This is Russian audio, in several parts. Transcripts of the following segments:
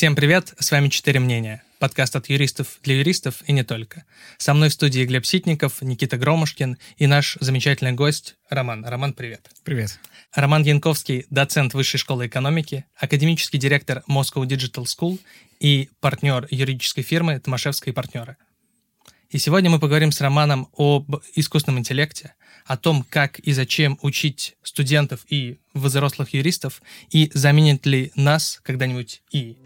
Всем привет, с вами «Четыре мнения». Подкаст от юристов для юристов и не только. Со мной в студии Глеб Ситников, Никита Громушкин и наш замечательный гость Роман. Роман, привет. Привет. Роман Янковский, доцент Высшей школы экономики, академический директор Moscow Digital School и партнер юридической фирмы Tomashevskaya&Partners. И сегодня мы поговорим с Романом об искусственном интеллекте, о том, как и зачем учить студентов и взрослых юристов, и заменит ли нас когда-нибудь ИИ.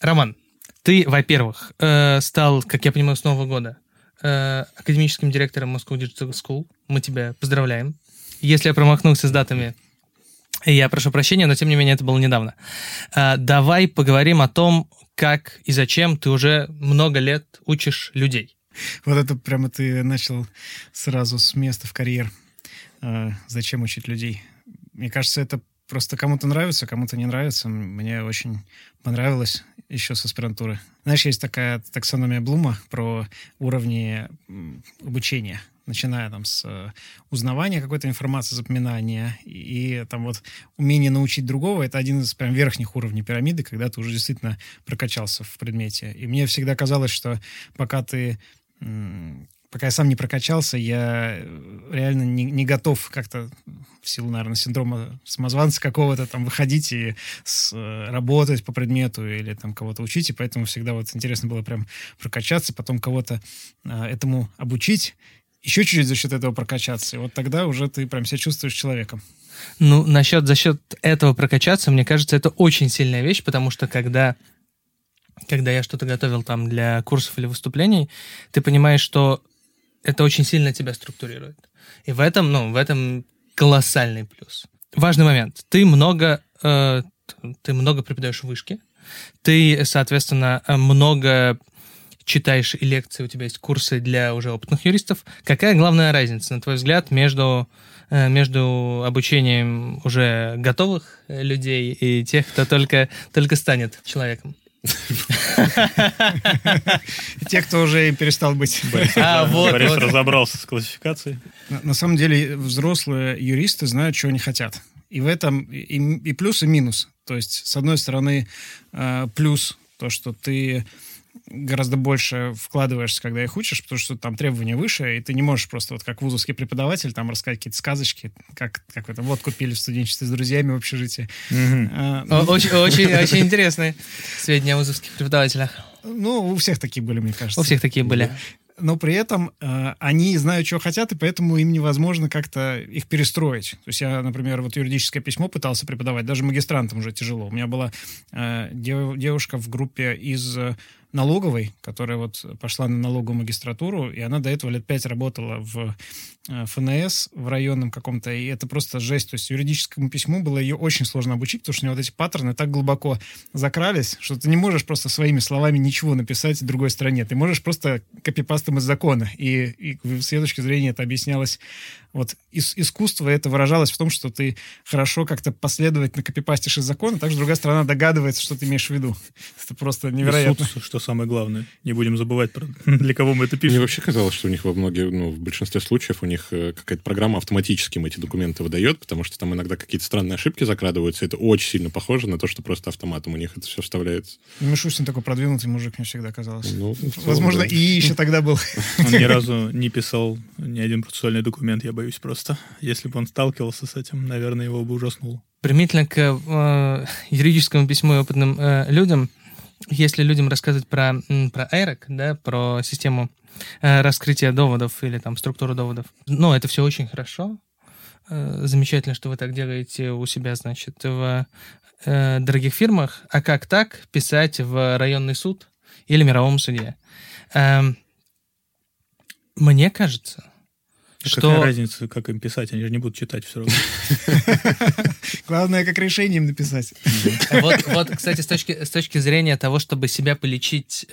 Роман, ты, во-первых, стал, как я понимаю, с Нового года академическим директором Moscow Digital School. Мы тебя поздравляем. Если я промахнулся с датами, я прошу прощения, но тем не менее это было недавно. Давай поговорим о том, как и зачем ты уже много лет учишь людей. Вот это прямо ты начал сразу с места в карьер. Зачем учить людей? Мне кажется, это просто кому-то нравится, кому-то не нравится. Мне очень понравилось еще с аспирантуры. Знаешь, есть такая таксономия Блума про уровни обучения, начиная там с узнавания какой-то информации, запоминания, и там вот умение научить другого — это один из прям верхних уровней пирамиды, когда ты уже действительно прокачался в предмете. И мне всегда казалось, что пока я сам не прокачался, я реально не готов как-то в силу, наверное, синдрома самозванца какого-то там выходить и работать по предмету или там кого-то учить. И поэтому всегда вот интересно было прям прокачаться, потом кого-то этому обучить, еще чуть-чуть за счет этого прокачаться. И вот тогда уже ты прям себя чувствуешь человеком. Ну, за счет этого прокачаться, мне кажется, это очень сильная вещь, потому что когда я что-то готовил там для курсов или выступлений, ты понимаешь, что это очень сильно тебя структурирует. И в этом колоссальный плюс. Важный момент. Ты много преподаешь в вышке, ты, соответственно, много читаешь и лекции, у тебя есть курсы для уже опытных юристов. Какая главная разница, на твой взгляд, между обучением уже готовых людей и тех, кто только станет человеком? Те, кто уже перестал быть. Борис разобрался с классификацией. На самом деле взрослые юристы знают, чего они хотят. И в этом и плюс, и минус. То есть, с одной стороны, плюс то, что ты гораздо больше вкладываешься, когда их учишь, потому что там требования выше, и ты не можешь просто вот как вузовский преподаватель там рассказать какие-то сказочки, как это вот купили в студенчестве с друзьями в общежитии. Очень интересные сведения о вузовских преподавателях. Ну, у всех такие были, мне кажется. У всех такие были. Но при этом они знают, чего хотят, и поэтому им невозможно как-то их перестроить. То есть я, например, вот юридическое письмо пытался преподавать, даже магистрантам уже тяжело. У меня была девушка в группе из налоговой, которая вот пошла на налоговую магистратуру, и она до этого лет 5 работала в ФНС, в районном каком-то, и это просто жесть. То есть юридическому письму было ее очень сложно обучить, потому что у нее вот эти паттерны так глубоко закрались, что ты не можешь просто своими словами ничего написать в другой стране. Ты можешь просто копипастом из закона. И с ее точки зрения это объяснялось. Вот искусство это выражалось в том, что ты хорошо как-то последовательно копипастишь из закона, также другая сторона догадывается, что ты имеешь в виду. Это просто невероятно. Что самое главное. Не будем забывать, для кого мы это пишем. Мне вообще казалось, что у них в большинстве случаев у них какая-то программа автоматически эти документы выдает, потому что там иногда какие-то странные ошибки закрадываются. Это очень сильно похоже на то, что просто автоматом у них это все вставляется. Мишустин такой продвинутый мужик, мне всегда казалось. Возможно, да. И еще тогда был. Он ни разу не писал ни один процессуальный документ, я боюсь просто. Если бы он сталкивался с этим, наверное, его бы ужаснуло. Примитивно к юридическому письму и опытным людям. Если людям рассказывать про IRAC, да, про систему раскрытия доводов или там структуру доводов, это все очень хорошо. Замечательно, что вы так делаете у себя, значит, в дорогих фирмах. А как так писать в районный суд или мировом суде? Мне кажется, какая разница, как им писать? Они же не будут читать все равно. Главное, как решение им написать. Вот, кстати, с точки зрения того, чтобы себя полечить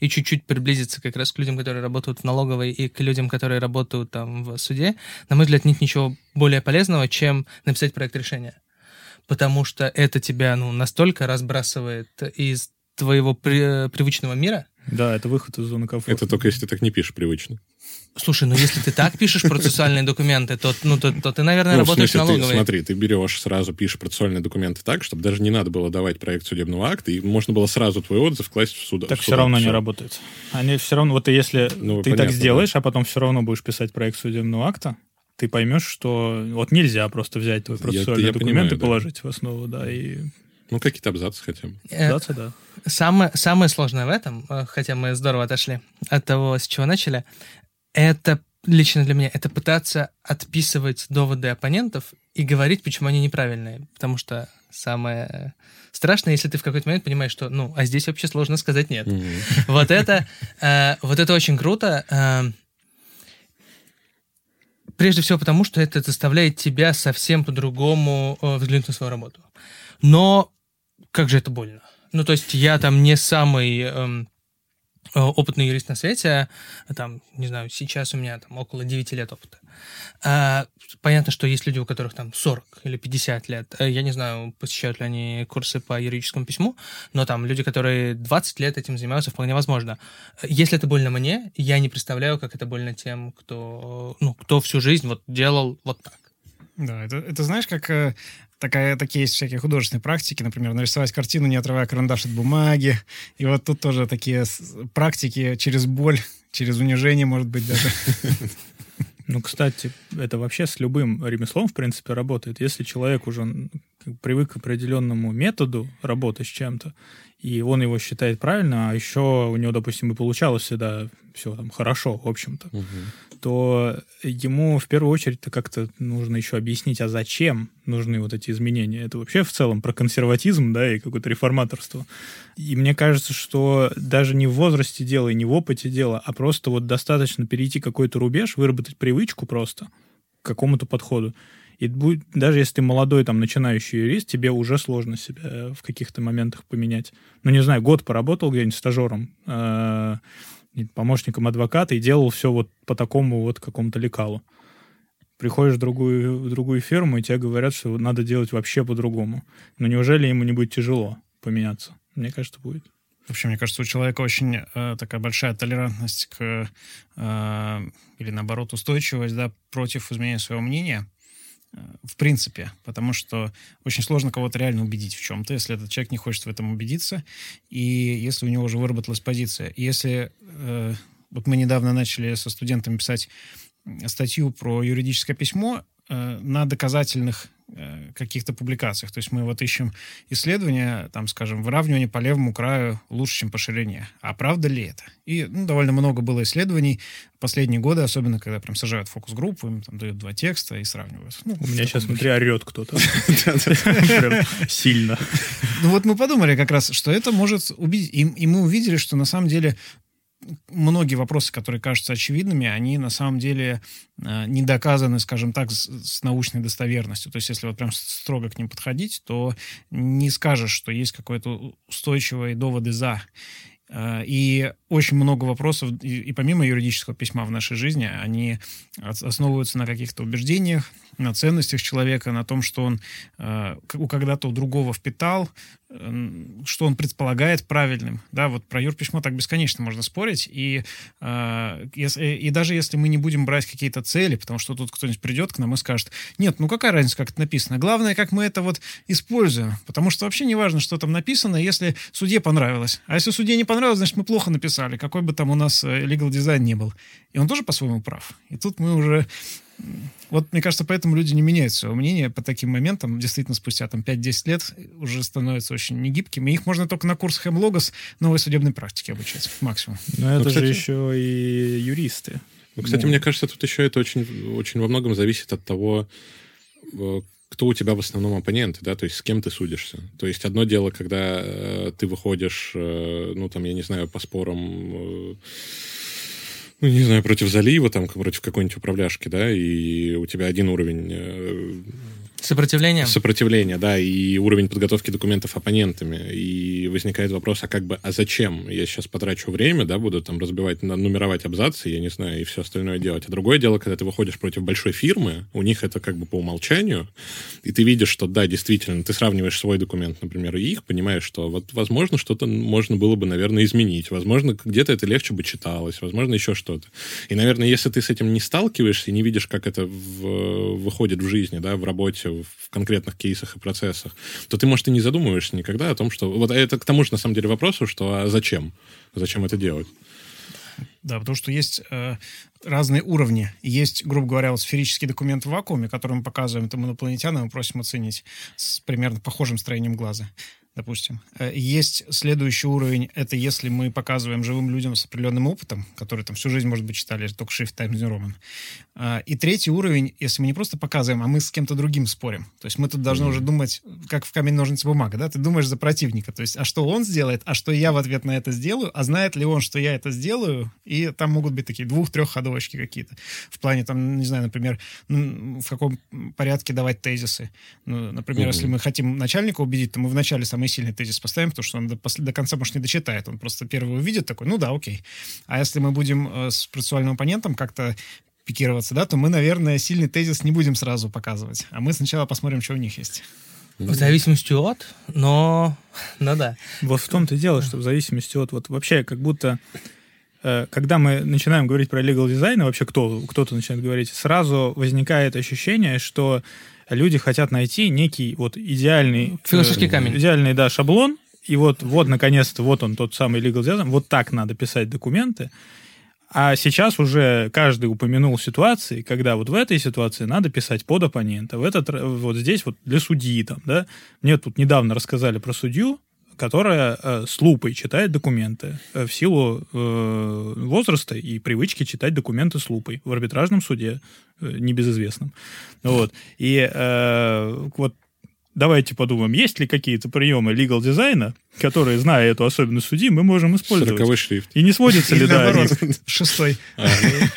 и чуть-чуть приблизиться как раз к людям, которые работают в налоговой, и к людям, которые работают там в суде, на мой взгляд, нет ничего более полезного, чем написать проект решения. Потому что это тебя настолько разбрасывает из твоего привычного мира. Да, это выход из зоны комфорта. Это только если ты так не пишешь привычно. Слушай, ну если ты так пишешь процессуальные документы, то ты, наверное, работаешь в налоговой. Смотри, ты берешь, сразу пишешь процессуальные документы так, чтобы даже не надо было давать проект судебного акта, и можно было сразу твой отзыв класть в суд. Так все равно не работает. Они все равно, вот если ты так сделаешь, а потом все равно будешь писать проект судебного акта, ты поймешь, что вот нельзя просто взять твой процессуальный документ и положить в основу, да, и... Ну, какие-то абзацы хотя бы. Абзацы, да. Самое сложное в этом, хотя мы здорово отошли от того, с чего начали, это лично для меня, это пытаться отписывать доводы оппонентов и говорить, почему они неправильные. Потому что самое страшное, если ты в какой-то момент понимаешь, что, ну, а здесь вообще сложно сказать нет. Mm-hmm. Вот это очень круто. Прежде всего потому, что это заставляет тебя совсем по-другому взглянуть на свою работу. Но как же это больно. Ну, то есть я там не самый опытный юрист на свете, там, не знаю, сейчас у меня там около 9 лет опыта. Понятно, что есть люди, у которых там 40 или 50 лет, я не знаю, посещают ли они курсы по юридическому письму, но там люди, которые 20 лет этим занимаются, вполне возможно. Если это больно мне, я не представляю, как это больно тем, кто всю жизнь вот делал вот так. Да, это знаешь, как... Такие есть всякие художественные практики, например, нарисовать картину, не отрывая карандаш от бумаги. И вот тут тоже такие практики через боль, через унижение, может быть, даже. Ну, кстати, это вообще с любым ремеслом, в принципе, работает. Если человек уже привык к определенному методу работы с чем-то, и он его считает правильно, а еще у него, допустим, и получалось всегда все там хорошо, в общем-то, то ему в первую очередь как-то нужно еще объяснить, а зачем нужны вот эти изменения. Это вообще в целом про консерватизм, да, и какое-то реформаторство. И мне кажется, что даже не в возрасте дело и не в опыте дело, а просто вот достаточно перейти какой-то рубеж, выработать привычку просто к какому-то подходу. И будет, даже если ты молодой, там, начинающий юрист, тебе уже сложно себя в каких-то моментах поменять. Ну, не знаю, год поработал где-нибудь стажером, помощником адвоката и делал все вот по такому вот какому-то лекалу. Приходишь в другую фирму, и тебе говорят, что надо делать вообще по-другому. Но неужели ему не будет тяжело поменяться? Мне кажется, будет. Вообще, мне кажется, у человека очень такая большая толерантность к... или, наоборот, устойчивость, да, против изменения своего мнения. В принципе, потому что очень сложно кого-то реально убедить в чем-то, если этот человек не хочет в этом убедиться, и если у него уже выработалась позиция. И если... вот мы недавно начали со студентами писать статью про юридическое письмо на доказательных каких-то публикациях. То есть мы вот ищем исследования, там, скажем, выравнивание по левому краю лучше, чем по ширине. А правда ли это? И довольно много было исследований последние годы, особенно когда прям сажают фокус-группу, им там дают 2 текста и сравнивают. У меня сейчас внутри орет кто-то. Прям сильно. Ну вот мы подумали как раз, что это может убедить. И мы увидели, что на самом деле... многие вопросы, которые кажутся очевидными, они на самом деле не доказаны, скажем так, с научной достоверностью. То есть, если вот прям строго к ним подходить, то не скажешь, что есть какие-то устойчивые доводы «за». И очень много вопросов, и помимо юридического письма в нашей жизни, они основываются на каких-то убеждениях, на ценностях человека, на том, что он когда-то у другого впитал, что он предполагает правильным. Да, вот про юрписьмо так бесконечно можно спорить, и даже если мы не будем брать какие-то цели, потому что тут кто-нибудь придет к нам и скажет, нет, ну какая разница, как это написано, главное, как мы это вот используем, потому что вообще не важно, что там написано, если судье понравилось, а если судье не понравилось, значит, мы плохо написали, какой бы там у нас legal дизайн не был. И он тоже по-своему прав. И тут мы уже... Вот, мне кажется, поэтому люди не меняют своего мнения по таким моментам. Действительно, спустя там 5-10 лет уже становятся очень негибкими. Их можно только на курсах МЛогос новой судебной практики обучать, максимум. Но это же еще и юристы. Мне кажется, тут еще это очень, очень во многом зависит от того, кто у тебя в основном оппоненты, да, то есть с кем ты судишься. То есть одно дело, когда ты выходишь, я не знаю, по спорам... не знаю, против Залиева, там, против какой-нибудь управляшки, да, и у тебя один уровень Сопротивление? Сопротивление, да, и уровень подготовки документов оппонентами. И возникает вопрос, а зачем? Я сейчас потрачу время, да, буду там разбивать, нумеровать абзацы, я не знаю, и все остальное делать. А другое дело, когда ты выходишь против большой фирмы, у них это как бы по умолчанию, и ты видишь, что да, действительно, ты сравниваешь свой документ, например, и их, понимаешь, что вот, возможно, что-то можно было бы, наверное, изменить, возможно, где-то это легче бы читалось, возможно, еще что-то. И, наверное, если ты с этим не сталкиваешься и не видишь, как это выходит в жизни, да, в работе, в конкретных кейсах и процессах, то ты, может, и не задумываешься никогда о том, что... Вот это к тому же, на самом деле, вопросу, что а зачем? Зачем это делать? Да, потому что есть разные уровни. Есть, грубо говоря, вот сферический документ в вакууме, который мы показываем этому инопланетянам и просим оценить с примерно похожим строением глаза, допустим. Есть следующий уровень, это если мы показываем живым людям с определенным опытом, которые там всю жизнь, может быть, читали только Шрифт Times New Roman. И третий уровень, если мы не просто показываем, а мы с кем-то другим спорим. То есть мы тут должны уже думать, как в камень, ножницы, бумага, да? Ты думаешь за противника. То есть, а что он сделает, а что я в ответ на это сделаю, а знает ли он, что я это сделаю, и там могут быть такие 2-3-ходовочки какие-то. В плане, там, не знаю, например, в каком порядке давать тезисы. Ну, например, если мы хотим начальника убедить, то мы вначале самый сильный тезис поставим, потому что он до конца, может, не дочитает. Он просто первый увидит такой, ну да, окей. А если мы будем с процессуальным оппонентом как-то пикироваться, да, то мы, наверное, сильный тезис не будем сразу показывать. А мы сначала посмотрим, что у них есть. В зависимости от, но да. Вот в том-то и дело, что в зависимости от... Вот вообще как будто... Когда мы начинаем говорить про legal design, вообще кто-то начинает говорить, сразу возникает ощущение, что люди хотят найти некий вот идеальный... Философский камень. Идеальный, да, шаблон. И вот, наконец-то, вот он, тот самый legal design. Вот так надо писать документы. А сейчас уже каждый упомянул ситуации, когда вот в этой ситуации надо писать под оппонента. Вот здесь вот для судьи там, да. Мне тут недавно рассказали про судью, которая с лупой читает документы в силу возраста и привычки читать документы с лупой в арбитражном суде, небезызвестном. Вот. И вот давайте подумаем, есть ли какие-то приемы legal дизайна, которые, зная эту особенность судьи, мы можем использовать. 40-й шрифт. И не сводится ли, да, наоборот, 6-й.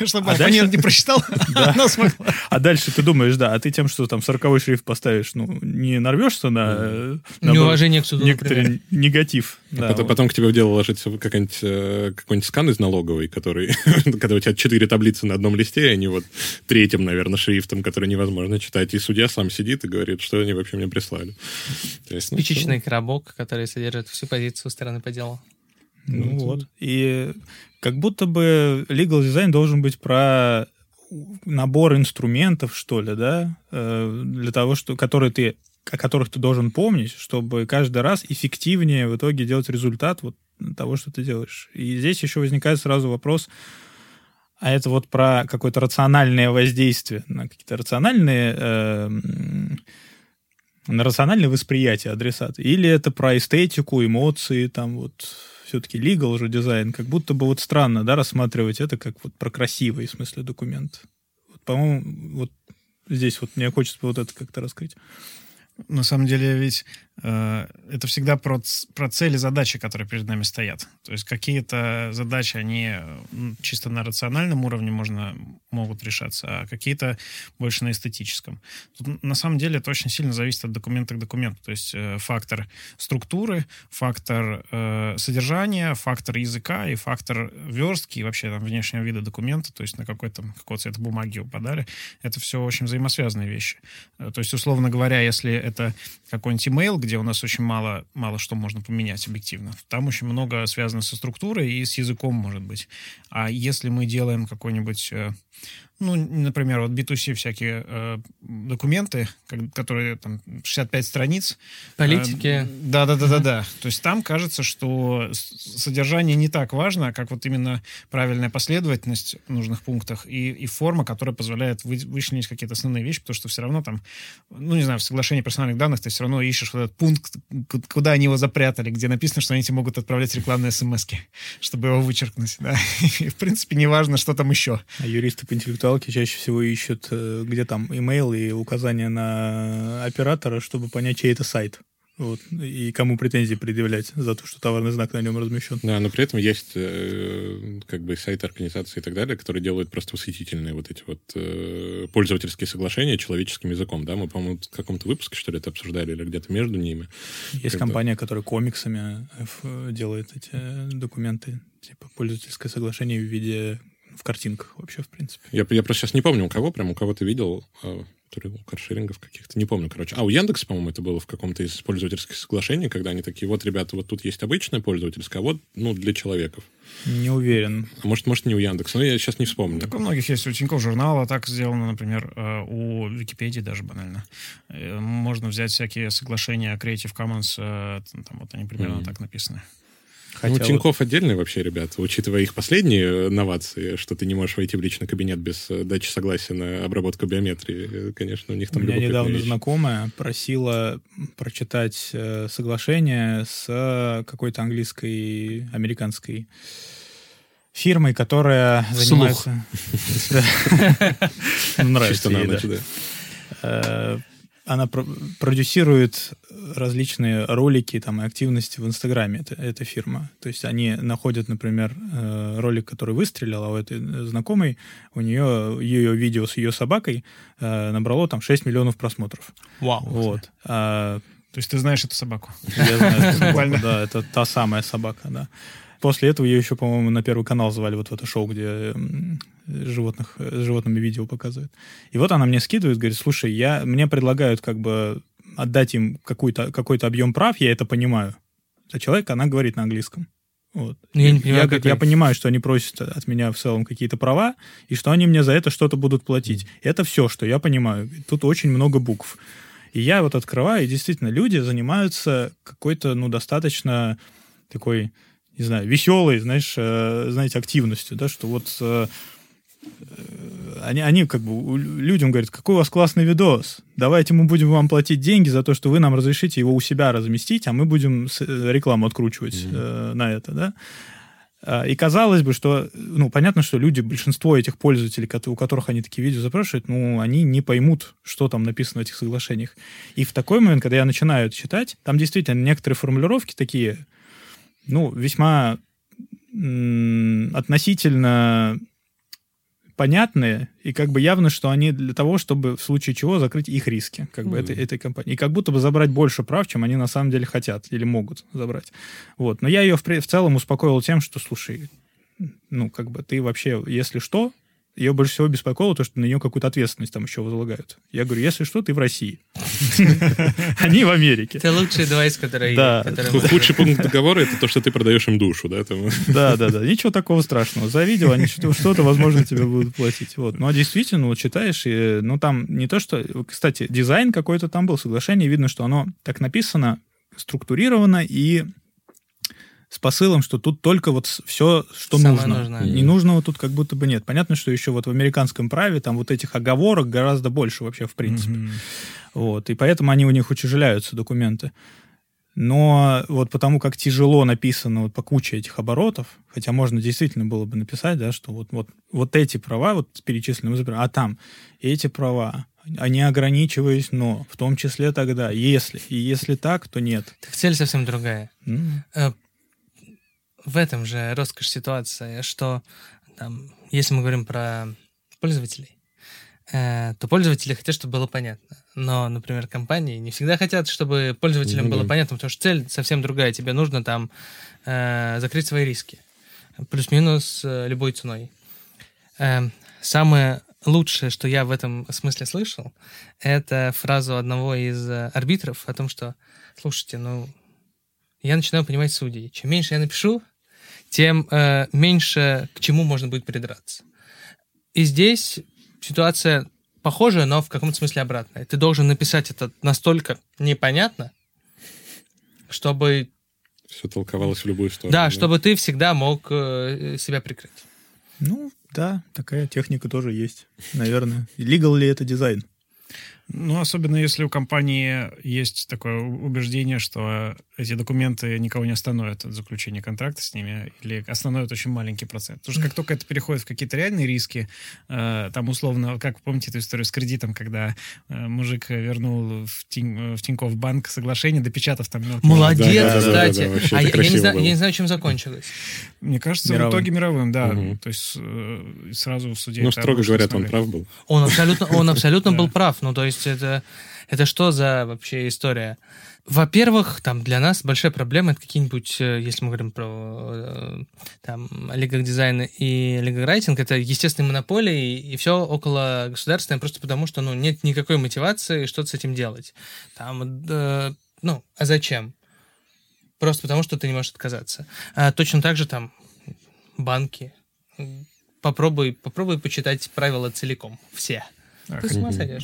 Чтобы оппонент не прочитал, она смогла. А дальше ты думаешь, да, а ты тем, что там 40-й шрифт поставишь, ну, не нарвешься на... Неуважение к суду. Некоторый негатив. Потом к тебе в дело ложится какой-нибудь скан из налоговой, который, когда у тебя 4 таблицы на одном листе, и они вот третьим, наверное, шрифтом, который невозможно читать. И судья сам сидит и говорит, что они вообще мне прислали. Спичечный коробок, который содержит всю позицию стороны по делу. Ну вот. И как будто бы legal design должен быть про набор инструментов, что ли, да, для того, о которых ты должен помнить, чтобы каждый раз эффективнее в итоге делать результат вот того, что ты делаешь. И здесь еще возникает сразу вопрос, а это вот про какое-то рациональное воздействие на какие-то рациональное восприятие адресата. Или это про эстетику, эмоции, там вот все-таки legal уже дизайн. Как будто бы вот странно, да, рассматривать это как вот про красивый, в смысле, документ. Вот, по-моему, вот здесь вот мне хочется вот это как-то раскрыть. На самом деле ведь это всегда про цели, задачи, которые перед нами стоят. То есть какие-то задачи, они чисто на рациональном уровне могут решаться, а какие-то больше на эстетическом. Тут, на самом деле это очень сильно зависит от документа к документу. То есть фактор структуры, фактор содержания, фактор языка и фактор верстки и вообще там внешнего вида документа, то есть на какого цвета бумаги его подали. Это все очень взаимосвязанные вещи. То есть, условно говоря, если это какой-нибудь имейл, где у нас очень мало что можно поменять объективно. Там очень много связано со структурой и с языком, может быть. А если мы делаем какой-нибудь... Ну, например, вот B2C всякие документы, которые там 65 страниц. Политики. Да. То есть там кажется, что содержание не так важно, как вот именно правильная последовательность в нужных пунктах и форма, которая позволяет вычленить какие-то основные вещи, потому что все равно там, ну, не знаю, в соглашении персональных данных ты все равно ищешь вот этот пункт, куда они его запрятали, где написано, что они тебе могут отправлять рекламные смс-ки, чтобы его вычеркнуть, да. И, в принципе, не важно, что там еще. А юристы по интеллектуальному чаще всего ищут, где там имейл и указания на оператора, чтобы понять, чей это сайт. Вот, и кому претензии предъявлять за то, что товарный знак на нем размещен. Да, но при этом есть как бы сайты, организации и так далее, которые делают просто восхитительные вот эти вот пользовательские соглашения человеческим языком. Да, мы, по-моему, в каком-то выпуске, что ли, это обсуждали, или где-то между ними. Есть компания, которая комиксами делает эти документы, типа пользовательское соглашение в виде... в картинках вообще, в принципе. Я просто сейчас не помню, у кого-то видел... у каршерингов каких-то, не помню, короче. А у Яндекса, по-моему, это было в каком-то из пользовательских соглашений, когда они такие, вот, ребята, вот тут есть обычная пользовательская, а вот, ну, для человеков. Не уверен. Может, не у Яндекса, но я сейчас не вспомню. Так у многих есть, у Тинькофф журнала так сделано, например, у Википедии даже банально. Можно взять всякие соглашения о Creative Commons, там вот они примерно так написаны. Хотя Тинькофф отдельные вообще, ребята, учитывая их последние новации, что ты не можешь войти в личный кабинет без дачи согласия на обработку биометрии. Конечно, у них там... У меня недавно знакомая просила прочитать соглашение с какой-то английской, американской фирмой, которая занимается... Нравится ей, да. Она продюсирует различные ролики там, и активности в Инстаграме, эта фирма. То есть они находят, например, ролик, который выстрелил, а у этой знакомой, у нее ее видео с ее собакой набрало там 6 миллионов просмотров. Вау! Вот. То есть ты знаешь эту собаку? Я знаю эту собаку, да. Это та самая собака, да. После этого ее еще, по-моему, на Первый канал звали вот в это шоу, где животных, с животными видео показывают. И вот она мне скидывает, говорит, слушай, мне предлагают как бы отдать им какой-то объем прав, я это понимаю. А человек, она говорит на английском. Вот. Я понимаю, что они просят от меня в целом какие-то права, и что они мне за это что-то будут платить. Это все, что я понимаю. Тут очень много букв. И я вот открываю, и действительно люди занимаются какой-то, ну, достаточно такой... не знаю, веселой, знаете, активностью, да, что вот они как бы людям говорят, какой у вас классный видос, давайте мы будем вам платить деньги за то, что вы нам разрешите его у себя разместить, а мы будем рекламу откручивать на это, да. И казалось бы, что, ну, понятно, что люди, большинство этих пользователей, у которых они такие видео запрашивают, ну, они не поймут, что там написано в этих соглашениях. И в такой момент, когда я начинаю это читать, там действительно некоторые формулировки такие... ну, весьма относительно понятные, и как бы явно, что они для того, чтобы в случае чего закрыть их риски, как бы этой компании. И как будто бы забрать больше прав, чем они на самом деле хотят или могут забрать. Вот. Но я ее в целом успокоил тем, что, слушай, ну, как бы ты вообще, если что, ее больше всего беспокоило то, что на нее какую-то ответственность там еще возлагают. Я говорю, если что, ты в России. Они в Америке. Это лучший девайс, который... Худший пункт договора — это то, что ты продаешь им душу. Да. Ничего такого страшного. За видео они что-то, возможно, тебе будут платить. Ну, а действительно, вот читаешь, и ну, там не то, что... Кстати, дизайн какой-то там был, соглашение. Видно, что оно так написано, структурировано и... с посылом, что тут только вот все, что нужно. Ненужного тут как будто бы нет. Понятно, что еще вот в американском праве там вот этих оговорок гораздо больше вообще в принципе. Вот. И поэтому они у них утяжеляются, документы. Но вот потому, как тяжело написано вот по куче этих оборотов, хотя можно действительно было бы написать, да, что вот эти права, вот перечисленные мы забираем, а там эти права, они ограничиваясь, но в том числе тогда, если. И если так, то нет. Так цель совсем другая. В этом же роскошь ситуация, что там, если мы говорим про пользователей, то пользователи хотят, чтобы было понятно. Но, например, компании не всегда хотят, чтобы пользователям было понятно, потому что цель совсем другая. Тебе нужно там закрыть свои риски. Плюс-минус любой ценой. Самое лучшее, что я в этом смысле слышал, это фразу одного из арбитров о том, что, слушайте, ну, я начинаю понимать судей. Чем меньше я напишу, тем меньше к чему можно будет придраться. И здесь ситуация похожая, но в каком-то смысле обратная. Ты должен написать это настолько непонятно, чтобы... все толковалось в любую сторону. Да, чтобы ты всегда мог себя прикрыть. Ну, да, такая техника тоже есть, наверное. Legal ли это дизайн? Ну, особенно если у компании есть такое убеждение, что эти документы никого не остановят от заключения контракта с ними или остановят очень маленький процент. Потому что как только это переходит в какие-то реальные риски, там условно, как вы помните эту историю с кредитом, когда мужик вернул в Тинькофф банк соглашение, допечатав там мелкие... Молодец, кстати. Да, я не знаю, чем закончилось. Мне кажется, мировым. В итоге мировым, да. Угу. То есть сразу в суде... Ну, строго говоря, он прав был. Он абсолютно был прав. Ну, то есть это что за вообще история? Во-первых, там для нас большая проблема — это какие-нибудь, если мы говорим про там олигарх-дизайн и олигарх-райтинг, это естественные монополии и все около государственное, просто потому что нет никакой мотивации что-то с этим делать. Там, а зачем? Просто потому что ты не можешь отказаться. А точно так же там банки. Попробуй почитать правила целиком, все.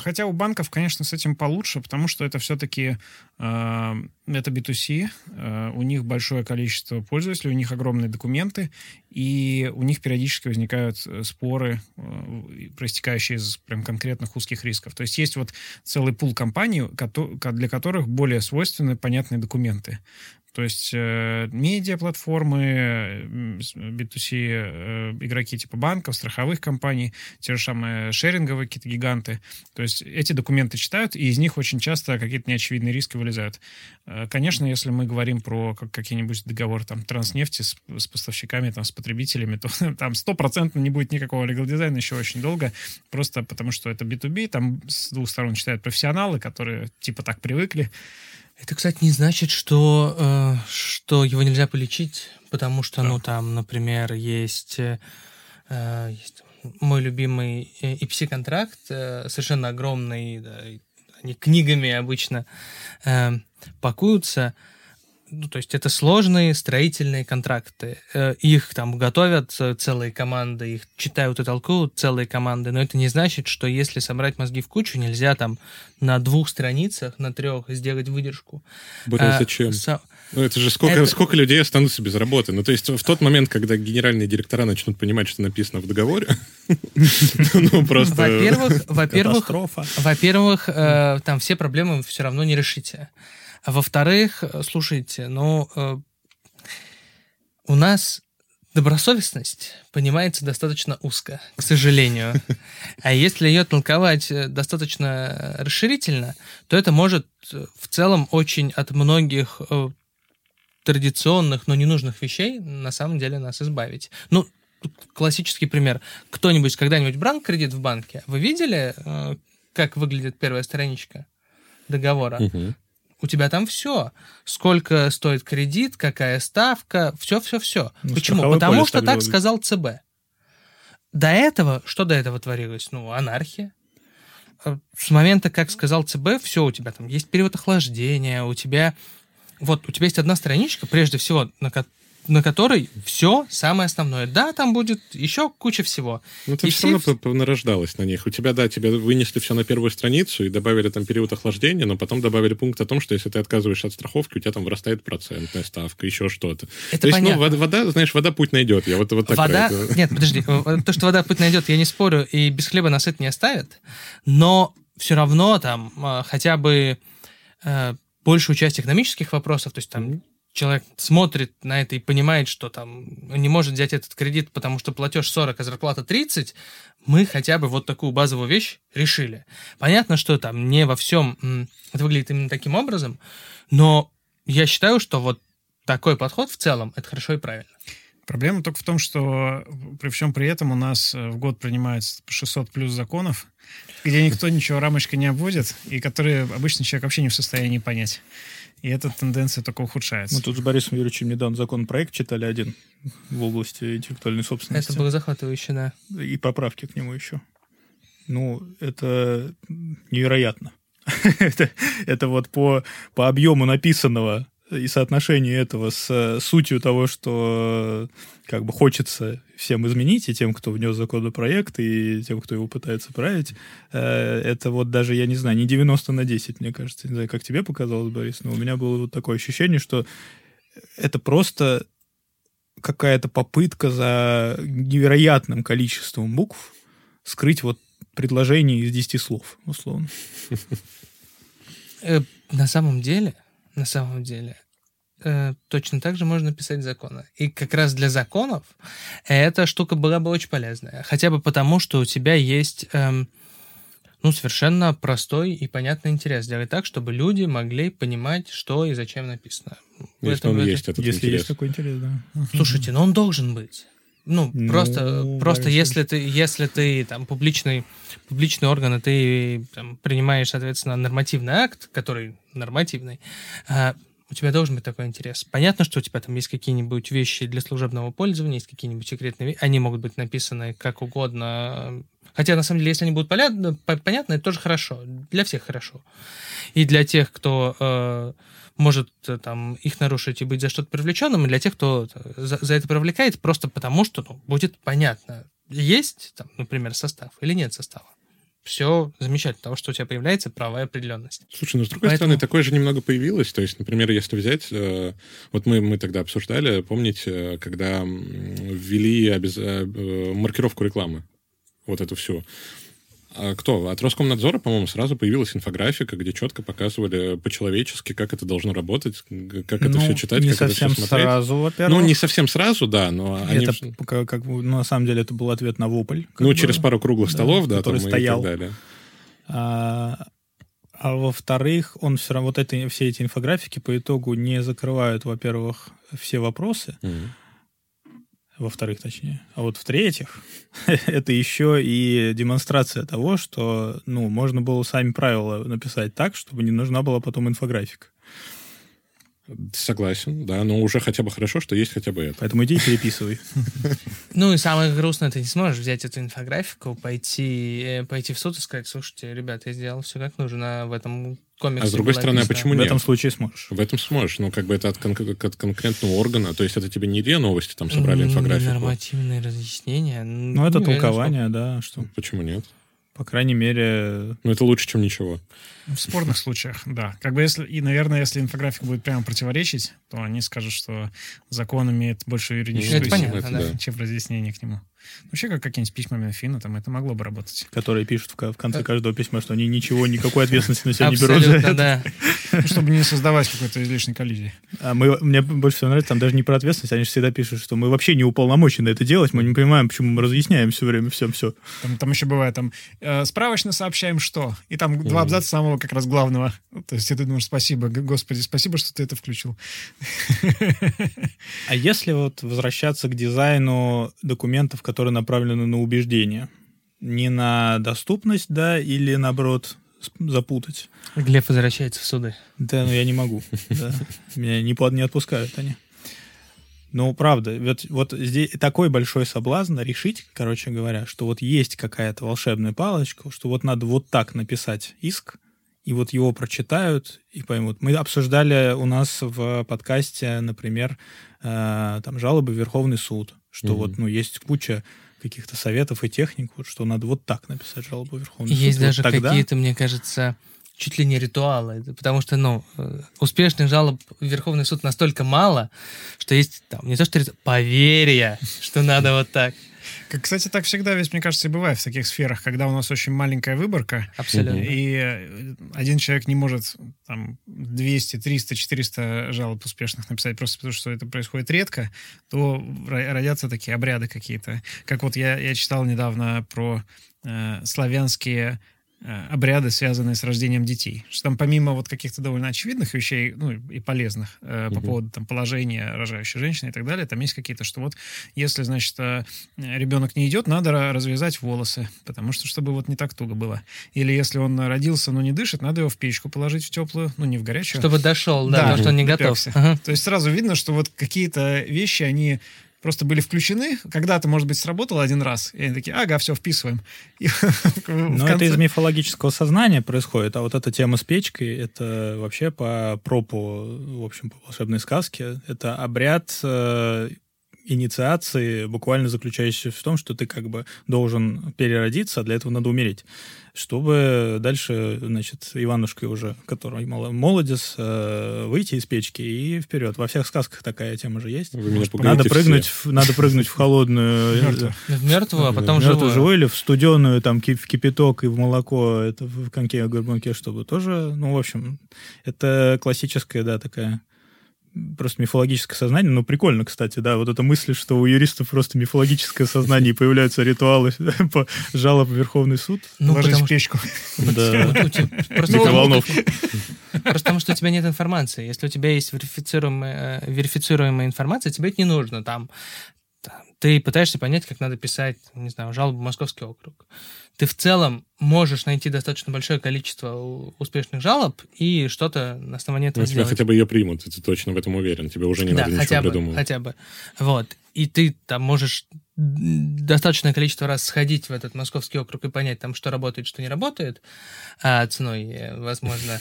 Хотя у банков, конечно, с этим получше, потому что это все-таки это B2C, у них большое количество пользователей, у них огромные документы, и у них периодически возникают споры, проистекающие из прям конкретных узких рисков. То есть есть вот целый пул компаний, для которых более свойственны понятные документы. То есть медиаплатформы, B2C, игроки типа банков, страховых компаний, те же самые шеринговые какие-то гиганты. То есть эти документы читают, и из них очень часто какие-то неочевидные риски вылезают. Конечно, если мы говорим про какие-нибудь договоры там транснефти с поставщиками, там, с потребителями, то там 100% не будет никакого legal дизайна еще очень долго, просто потому что это B2B, там с двух сторон читают профессионалы, которые типа так привыкли. Это, кстати, не значит, что его нельзя полечить, потому что, там, например, есть мой любимый EPC-контракт, совершенно огромный, да, они книгами обычно пакуются. Ну, то есть это сложные строительные контракты. Их там готовят целые команды, их читают и толкуют целые команды, но это не значит, что если собрать мозги в кучу, нельзя там на 2 страницах, на 3 сделать выдержку. Зачем? Это же сколько людей останутся без работы. Ну, то есть в тот момент, когда генеральные директора начнут понимать, что написано в договоре, ну, просто... Во-первых, там все проблемы вы все равно не решите. А во-вторых, слушайте, у нас добросовестность понимается достаточно узко, к сожалению. А если ее толковать достаточно расширительно, то это может в целом очень от многих традиционных, но ненужных вещей на самом деле нас избавить. Ну, классический пример. Кто-нибудь когда-нибудь брал кредит в банке? Вы видели, как выглядит первая страничка договора? Угу. У тебя там все. Сколько стоит кредит, какая ставка, все-все-все. Почему? Потому что так сказал ЦБ. Что до этого творилось? Анархия. С момента, как сказал ЦБ, все, у тебя там есть период охлаждения, у тебя есть одна страничка, прежде всего, на которой все самое основное. Да, там будет еще куча всего. Ну, там все равно понарождалось на них. У тебя, тебя вынесли все на первую страницу и добавили там период охлаждения, но потом добавили пункт о том, что если ты отказываешься от страховки, у тебя там вырастает процентная ставка, еще что-то. Это понятно. То есть, вода путь найдет. Я вот такая. Нет, подожди. То, что вода путь найдет, я не спорю, и без хлеба нас это не оставит, но все равно там хотя бы большую часть экономических вопросов, то есть там человек смотрит на это и понимает, что там не может взять этот кредит, потому что платеж 40, а зарплата 30, мы хотя бы вот такую базовую вещь решили. Понятно, что там не во всем это выглядит именно таким образом, но я считаю, что вот такой подход в целом — это хорошо и правильно. Проблема только в том, что при всем при этом у нас в год принимается 600 плюс законов, где никто ничего рамочкой не обводит, и которые обычный человек вообще не в состоянии понять. И эта тенденция только ухудшается. Мы тут с Борисом Юрьевичем недавно законопроект читали один в области интеллектуальной собственности. Это было захватывающе, да. И поправки к нему еще. Это невероятно. Это вот по объему написанного и соотношению этого с сутью того, что как бы хочется всем изменить, и тем, кто внес законопроект, и тем, кто его пытается править, это вот даже, я не знаю, не 90/10, мне кажется. Не знаю, как тебе показалось, Борис, но у меня было вот такое ощущение, что это просто какая-то попытка за невероятным количеством букв скрыть вот предложений из 10 слов, условно. На самом деле, точно так же можно писать законы. И как раз для законов эта штука была бы очень полезная. Хотя бы потому, что у тебя есть совершенно простой и понятный интерес. Делать так, чтобы люди могли понимать, что и зачем написано. Если есть такой интерес, да. Слушайте, но он должен быть. Просто если ты там публичный орган, и ты там принимаешь, соответственно, нормативный акт, который нормативный, у тебя должен быть такой интерес. Понятно, что у тебя там есть какие-нибудь вещи для служебного пользования, есть какие-нибудь секретные вещи, они могут быть написаны как угодно. Хотя, на самом деле, если они будут понятны, это тоже хорошо. Для всех хорошо. И для тех, кто может там их нарушить и быть за что-то привлеченным, и для тех, кто за это привлекает, просто потому что будет понятно, есть там, например, состав или нет состава. Все замечательно, потому что у тебя появляется правовая определенность. Слушай, но с другой стороны, такое же немного появилось. То есть, например, если взять... Вот мы тогда обсуждали, помните, когда ввели маркировку рекламы, вот эту всю... Кто? От Роскомнадзора, по-моему, сразу появилась инфографика, где четко показывали по-человечески, как это должно работать, как это все читать, как это все смотреть. Не совсем сразу, во-первых. Не совсем сразу, да, но они... Это, на самом деле, это был ответ на вопль. Через пару круглых столов, да, там стоял. И так далее. А во-вторых, он все равно... все эти инфографики по итогу не закрывают, во-первых, все вопросы, во-вторых, точнее. А вот в-третьих, это еще и демонстрация того, что можно было сами правила написать так, чтобы не нужна была потом инфографика. Согласен, да, но уже хотя бы хорошо, что есть хотя бы это. Поэтому иди и переписывай. И самое грустное, ты не сможешь взять эту инфографику, пойти в суд и сказать: слушайте, ребята, я сделал все как нужно, в этом комиксе. А с другой стороны, а почему нет? В этом случае сможешь. В Ну, это от конкретного органа, то есть это тебе не две новости там собрали инфографику. Нормативные разъяснения. Это толкование, да, что. Почему нет? По крайней мере... это лучше, чем ничего. В спорных случаях, да. Если инфографика будет прямо противоречить, то они скажут, что закон имеет большую юридическую силу, чем разъяснение к нему. Вообще, как какие-нибудь письма Минфина, там это могло бы работать. Которые пишут в конце каждого письма, что они никакой ответственности на себя не берут за это. Да. Чтобы не создавать какой-то излишней коллизии. Мне больше всего нравится, там даже не про ответственность, они же всегда пишут, что мы вообще не уполномочены это делать, мы не понимаем, почему мы разъясняем все время все. Там еще бывает, справочно сообщаем, что. И там два абзаца самого как раз главного. То есть ты думаешь: спасибо, Господи, спасибо, что ты это включил. А если возвращаться к дизайну документов, которые направлены на убеждение. Не на доступность, да, или, наоборот, запутать. Глеб возвращается в суды. Да, я не могу. Меня не отпускают они. Правда, вот здесь такой большой соблазн решить, короче говоря, что есть какая-то волшебная палочка, что надо так написать иск, и его прочитают и поймут. Мы обсуждали у нас в подкасте, например, там жалобы в Верховный суд, что есть куча каких-то советов и техник, что надо так написать жалобу в Верховный суд. Есть даже какие-то, мне кажется, чуть ли не ритуалы, потому что, успешных жалоб в Верховный суд настолько мало, что есть там не то что поверье, что надо так. Кстати, так всегда, мне кажется, и бывает в таких сферах, когда у нас очень маленькая выборка. Абсолютно. И один человек не может 200, 300, 400 жалоб успешных написать, просто потому что это происходит редко, то родятся такие обряды какие-то. Как я читал недавно про славянские обряды, связанные с рождением детей. Что там помимо каких-то довольно очевидных вещей, и полезных, по поводу положения рожающей женщины и так далее, там есть какие-то, что если, значит, ребенок не идет, надо развязать волосы, потому что, чтобы не так туго было. Или если он родился, но не дышит, надо его в печку положить в теплую, не в горячую. Чтобы дошел, да, потому что он не готов. Ага. То есть сразу видно, что какие-то вещи, они просто были включены, когда-то, может быть, сработало один раз, и они такие: все, вписываем. Это из мифологического сознания происходит, а эта тема с печкой, это вообще по пропу, в общем, по волшебной сказке, это обряд инициации, буквально заключающейся в том, что ты как бы должен переродиться, а для этого надо умереть, чтобы дальше, значит, Иванушкой уже, который молодец, выйти из печки и вперед. Во всех сказках такая тема же есть. Надо прыгнуть в холодную... Мертвую, а потом живую. Живую или в студеную, там, в кипяток и в молоко, это в коньке-горбунке, чтобы тоже... Ну, в общем, это классическая, да, такая... Просто мифологическое сознание, но прикольно, кстати, да, вот эта мысль, что у юристов просто мифологическое сознание, и появляются ритуалы по жалоб в Верховный суд. Ложись в печку. Микроволновку. Просто потому, что у тебя нет информации. Если у тебя есть верифицируемая информация, тебе это не нужно. Там ты пытаешься понять, как надо писать, не знаю, жалобу в Московский округ. Ты в целом можешь найти достаточно большое количество успешных жалоб и что-то на основании этого сделать. Тебя хотя бы ее примут, ты точно в этом уверен. Тебе уже не надо ничего придумывать. Да, хотя бы. Вот. И ты там можешь достаточное количество раз сходить в этот Московский округ и понять, там, что работает, что не работает, ценой, возможно,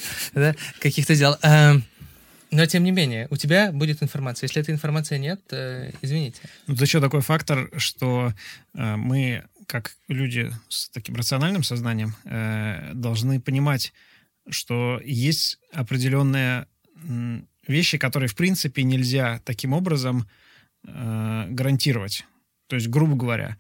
каких-то дел. Но, тем не менее, у тебя будет информация. Если этой информации нет, извините. За счет такой фактор, что мы, как люди с таким рациональным сознанием, должны понимать, что есть определенные вещи, которые, в принципе, нельзя таким образом гарантировать. То есть, грубо говоря,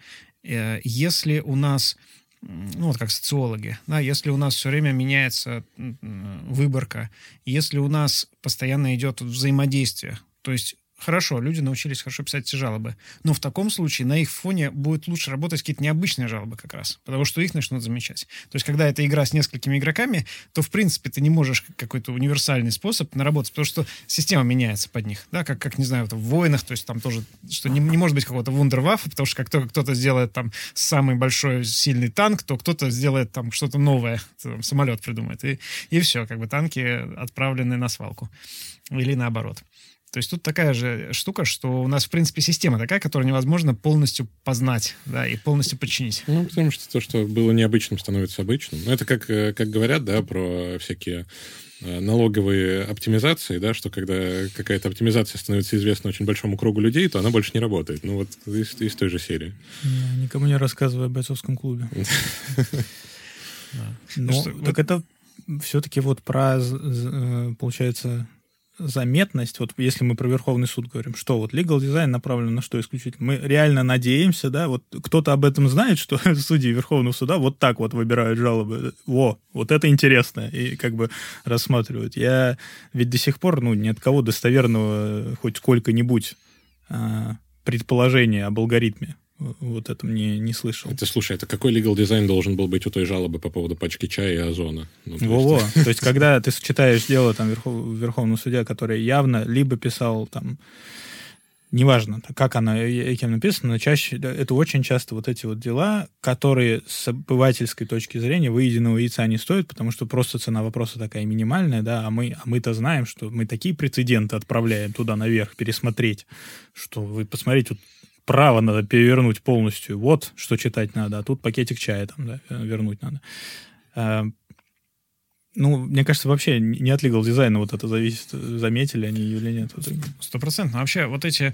если у нас... Ну, вот как социологи. Да, если у нас все время меняется выборка, если у нас постоянно идет взаимодействие, то есть хорошо, люди научились хорошо писать эти жалобы, но в таком случае на их фоне будет лучше работать какие-то необычные жалобы как раз, потому что их начнут замечать. То есть когда это игра с несколькими игроками, то в принципе ты не можешь какой-то универсальный способ наработать, потому что система меняется под них, да, как не знаю, вот в «Войнах», то есть там тоже, что не может быть какого-то вундерваффа, потому что как только кто-то сделает там самый большой сильный танк, то кто-то сделает там что-то новое, там, самолет придумает, и все, как бы танки отправлены на свалку. Или наоборот. То есть тут такая же штука, что у нас, в принципе, система такая, которую невозможно полностью познать, да, и полностью подчинить. Ну, потому что то, что было необычным, становится обычным. Ну, это как говорят, да, про всякие налоговые оптимизации, да, что когда какая-то оптимизация становится известна очень большому кругу людей, то она больше не работает. Ну, вот из той же серии. Никому не рассказывай о бойцовском клубе. Ну, так это все-таки вот про, получается... заметность, вот если мы про Верховный суд говорим, что вот legal design направлен на что исключительно? Мы реально надеемся, да, вот кто-то об этом знает, что судьи Верховного суда вот так вот выбирают жалобы. Вот это интересно, и как бы рассматривают. Я ведь до сих пор, ни от кого достоверного хоть сколько-нибудь предположения об алгоритме вот этом не слышал. Это, слушай, это какой legal design должен был быть у той жалобы по поводу пачки чая и озона? Во-во. То есть, когда ты читаешь дело там Верховного судья, который явно либо писал там... Неважно, как она и кем написана, но чаще, это очень часто вот эти вот дела, которые с обывательской точки зрения выеденного яйца не стоят, потому что просто цена вопроса такая минимальная, да, а мы-то знаем, что мы такие прецеденты отправляем туда наверх пересмотреть, что вы посмотрите, вот право надо перевернуть полностью. Вот, что читать надо. А тут пакетик чая там, да, вернуть надо. Мне кажется, вообще не от legal дизайна вот это зависит, заметили они или нет. 100%. Вообще вот эти...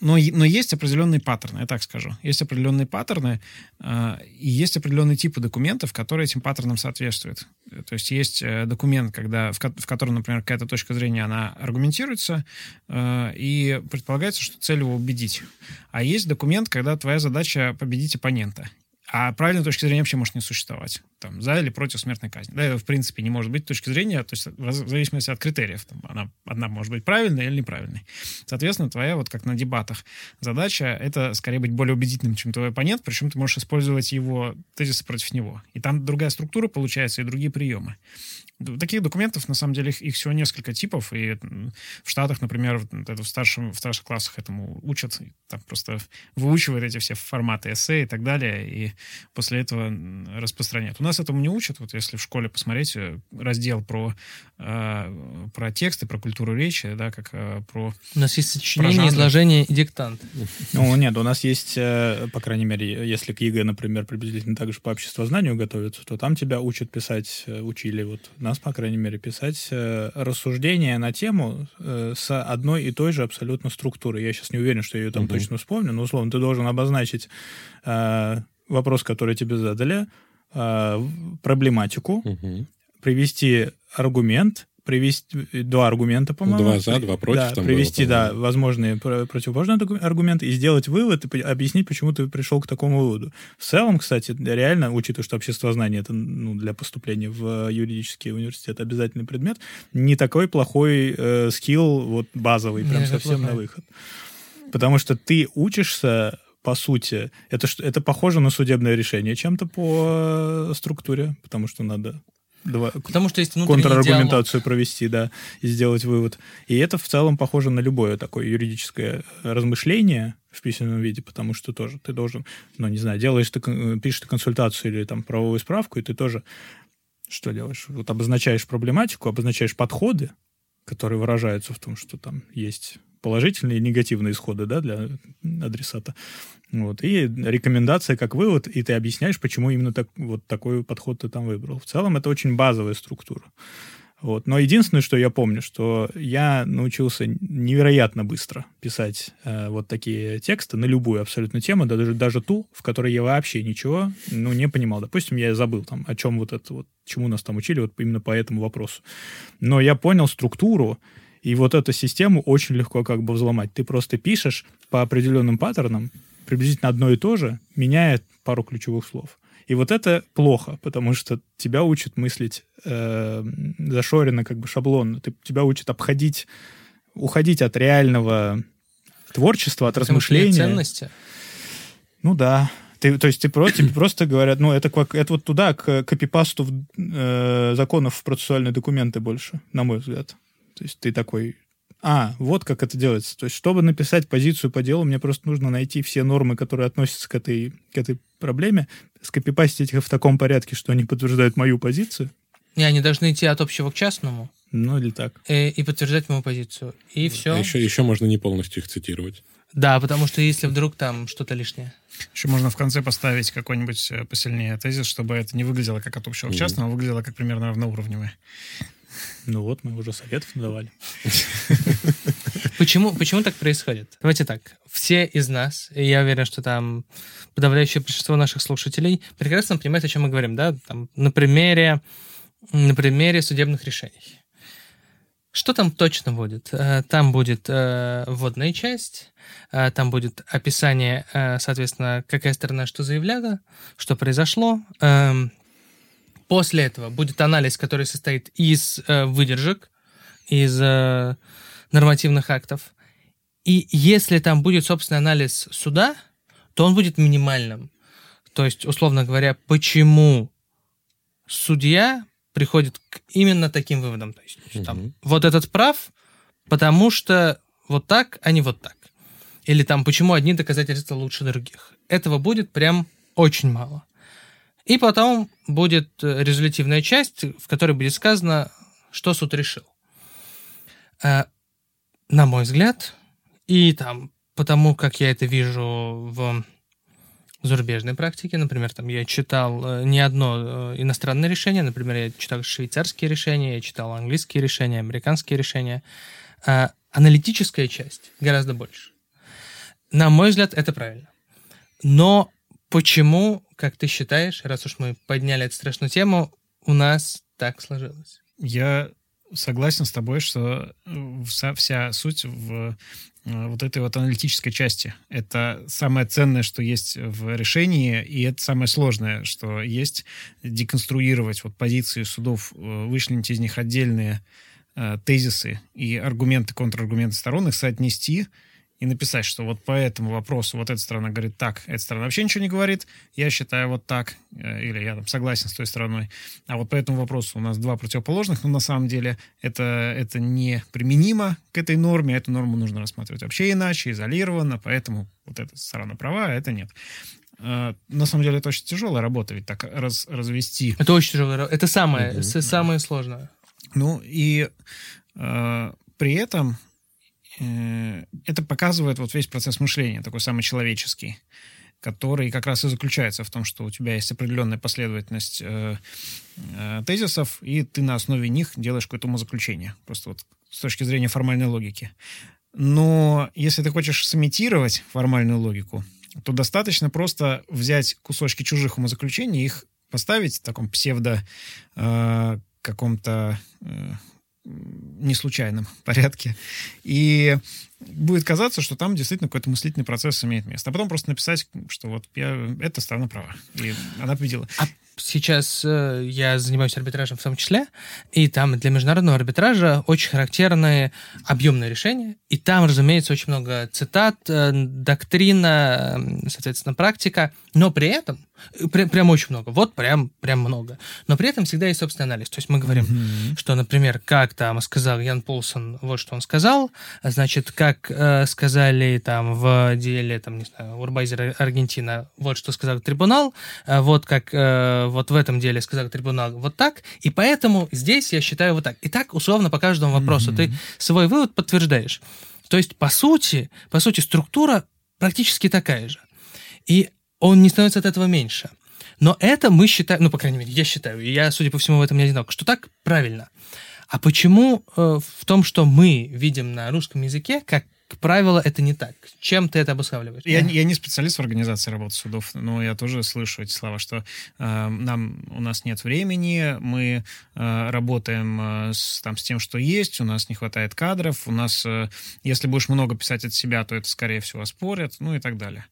Но есть определенные паттерны, я так скажу. Есть определенные паттерны, и есть определенные типы документов, которые этим паттернам соответствуют. То есть есть документ, в котором, например, какая-то точка зрения, она аргументируется, и предполагается, что цель его убедить. А есть документ, когда твоя задача победить оппонента. А правильной точки зрения вообще может не существовать. Там, за или против смертной казни. Да, это, в принципе, не может быть точки зрения, то есть в зависимости от критериев. Там, она одна может быть правильной или неправильной. Соответственно, твоя, вот как на дебатах, задача — это скорее быть более убедительным, чем твой оппонент, причем ты можешь использовать его тезисы против него. И там другая структура получается и другие приемы. Таких документов, на самом деле, их всего несколько типов, и в Штатах, например, это в старших классах этому учат, там просто выучивают эти все форматы эссе и так далее, и после этого распространяют. У нас этому не учат, вот если в школе посмотреть раздел про тексты, про культуру речи, да, как про... У нас есть сочинение, изложение и диктант. Ну, нет, у нас есть, по крайней мере, если к ЕГЭ, например, приблизительно так же по обществознанию готовятся, то там тебя учат писать, учили вот нас, по крайней мере, писать рассуждения на тему с одной и той же абсолютно структурой. Я сейчас не уверен, что я ее там точно вспомню, но, условно, ты должен обозначить вопрос, который тебе задали, проблематику, привести аргумент, два аргумента, по-моему. Два за, два против. Да, там привести, было, да, возможные противоположные аргументы и сделать вывод, и объяснить, почему ты пришел к такому выводу. В целом, кстати, реально, учитывая, что обществознание это для поступления в юридический университет обязательный предмет, не такой плохой скилл, базовый, прям совсем на выход. Потому что ты учишься, по сути, это похоже на судебное решение чем-то по структуре, потому что надо... Потому что есть внутренний контраргументацию диалог. Провести, да, и сделать вывод. И это в целом похоже на любое такое юридическое размышление в письменном виде, потому что тоже ты должен, пишешь ты консультацию или там правовую справку, и ты тоже что делаешь? Обозначаешь проблематику, обозначаешь подходы, которые выражаются в том, что там есть положительные и негативные исходы, да, для адресата. И рекомендация как вывод, и ты объясняешь, почему именно такой подход ты там выбрал. В целом это очень базовая структура. Но единственное, что я помню, что я научился невероятно быстро писать такие тексты на любую абсолютно тему, даже ту, в которой я вообще ничего не понимал. Допустим, я забыл, о чем чему нас там учили, именно по этому вопросу. Но я понял структуру, и эту систему очень легко взломать. Ты просто пишешь по определенным паттернам приблизительно одно и то же, меняя пару ключевых слов. И это плохо, потому что тебя учат мыслить зашоренно, шаблонно. Тебя учат уходить от реального творчества, от размышления. Ценности? Да. Тебе просто говорят, это туда, к копипасту законов в процессуальные документы больше, на мой взгляд. То есть ты такой... как это делается. То есть, чтобы написать позицию по делу, мне просто нужно найти все нормы, которые относятся к этой проблеме, скопипастить их в таком порядке, что они подтверждают мою позицию. И они должны идти от общего к частному. Или так. И подтверждать мою позицию. И все. А еще можно не полностью их цитировать. Да, потому что если вдруг там что-то лишнее. Еще можно в конце поставить какой-нибудь посильнее тезис, чтобы это не выглядело как от общего к частному, а выглядело как примерно равноуровневое. Мы уже советов давали. Почему так происходит? Давайте так. Все из нас, и я уверен, что там подавляющее большинство наших слушателей прекрасно понимает, о чем мы говорим, да? Там, на примере судебных решений. Что там точно будет? Там будет вводная часть, там будет описание, соответственно, какая сторона что заявляла, что произошло. После этого будет анализ, который состоит из выдержек, из нормативных актов. И если там будет, собственно, анализ суда, то он будет минимальным. То есть, условно говоря, почему судья приходит к именно таким выводам. То есть, там, этот прав, потому что так, а не так. Или там, почему одни доказательства лучше других. Этого будет прям очень мало. И потом будет резолютивная часть, в которой будет сказано, что суд решил. На мой взгляд, и там, потому как я это вижу в зарубежной практике, например, там я читал не одно иностранное решение, например, я читал швейцарские решения, я читал английские решения, американские решения. Аналитическая часть гораздо больше. На мой взгляд, это правильно. Но почему... Как ты считаешь, раз уж мы подняли эту страшную тему, у нас так сложилось? Я согласен с тобой, что вся суть в этой аналитической части. Это самое ценное, что есть в решении, и это самое сложное, что есть. Деконструировать позиции судов, вычленить из них отдельные тезисы и аргументы, контраргументы сторон, их соотнести и написать, что по этому вопросу эта сторона говорит так, эта сторона вообще ничего не говорит, я считаю так, или я там согласен с той стороной. А по этому вопросу у нас два противоположных, но на самом деле это не применимо к этой норме, эту норму нужно рассматривать вообще иначе, изолированно, поэтому эта сторона права, а эта нет. На самом деле это очень тяжелая работа, ведь так развести. Это очень тяжелая работа, это самое сложное. И при этом... Это показывает весь процесс мышления, такой самый человеческий. который как раз и заключается в том, что у тебя есть определенная последовательность тезисов, и ты на основе них делаешь какое-то умозаключение, просто вот с точки зрения формальной логики. Но если ты хочешь сымитировать формальную логику, то достаточно просто взять кусочки чужих умозаключений и их поставить в таком псевдо-каком-то... неслучайном порядке. И будет казаться, что там действительно какой-то мыслительный процесс имеет место. А потом просто написать, что вот эта сторона права. И она победила. А сейчас я занимаюсь арбитражем в том числе, и там для международного арбитража очень характерны объемные решения. И там, разумеется, очень много цитат, доктрина, соответственно, практика. Но при этом прям очень много. Вот прям много. Но при этом всегда есть собственный анализ. То есть мы говорим, что, например, как там сказал Ян Полсон, вот что он сказал, значит, как сказали там в деле, там, не знаю, Урбайзер Аргентина, вот что сказал трибунал, вот как вот в этом деле сказал трибунал вот так, и поэтому здесь я считаю вот так. И так условно по каждому вопросу ты свой вывод подтверждаешь. То есть, по сути, структура практически такая же. И он не становится от этого меньше. Но это мы считаем, ну, по крайней мере, я считаю, и я, судя по всему, в этом не одинок, что так правильно. А почему в том, что мы видим на русском языке, как правило, это не так? Чем ты это обуславливаешь? Я не специалист в организации работы судов, но я тоже слышу эти слова, что у нас нет времени, мы работаем с тем, что есть, у нас не хватает кадров, у нас, если будешь много писать от себя, то это, скорее всего, оспорят, ну и так далее.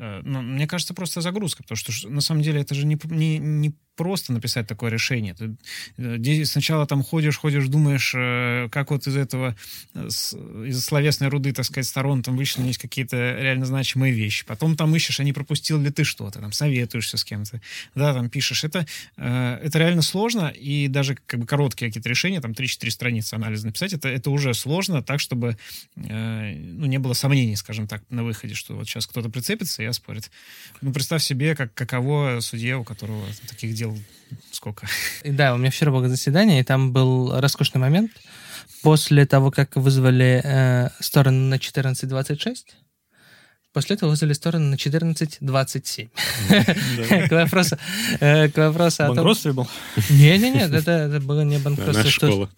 Но мне кажется, просто загрузка, потому что, на самом деле, это же не просто написать такое решение. Ты сначала там ходишь, думаешь, как вот из этого, из словесной руды, так сказать, сторон там вычленить какие-то реально значимые вещи. Потом там ищешь, а не пропустил ли ты что-то, там советуешься с кем-то, да, там пишешь. Это реально сложно, и даже как бы короткие какие-то решения, там 3-4 страницы анализа написать, это уже сложно так, чтобы не было сомнений, скажем так, на выходе, что вот сейчас кто-то прицепится и оспорит. Ну, представь себе, каково судье, у которого таких дел сколько. Да, у меня вчера было заседание, и там был роскошный момент. После того, как вызвали стороны на 14:26, после этого вызвали стороны на 14:27. К вопросу о том... Банкротстве был? Нет, это было не банкротство. Наша школа.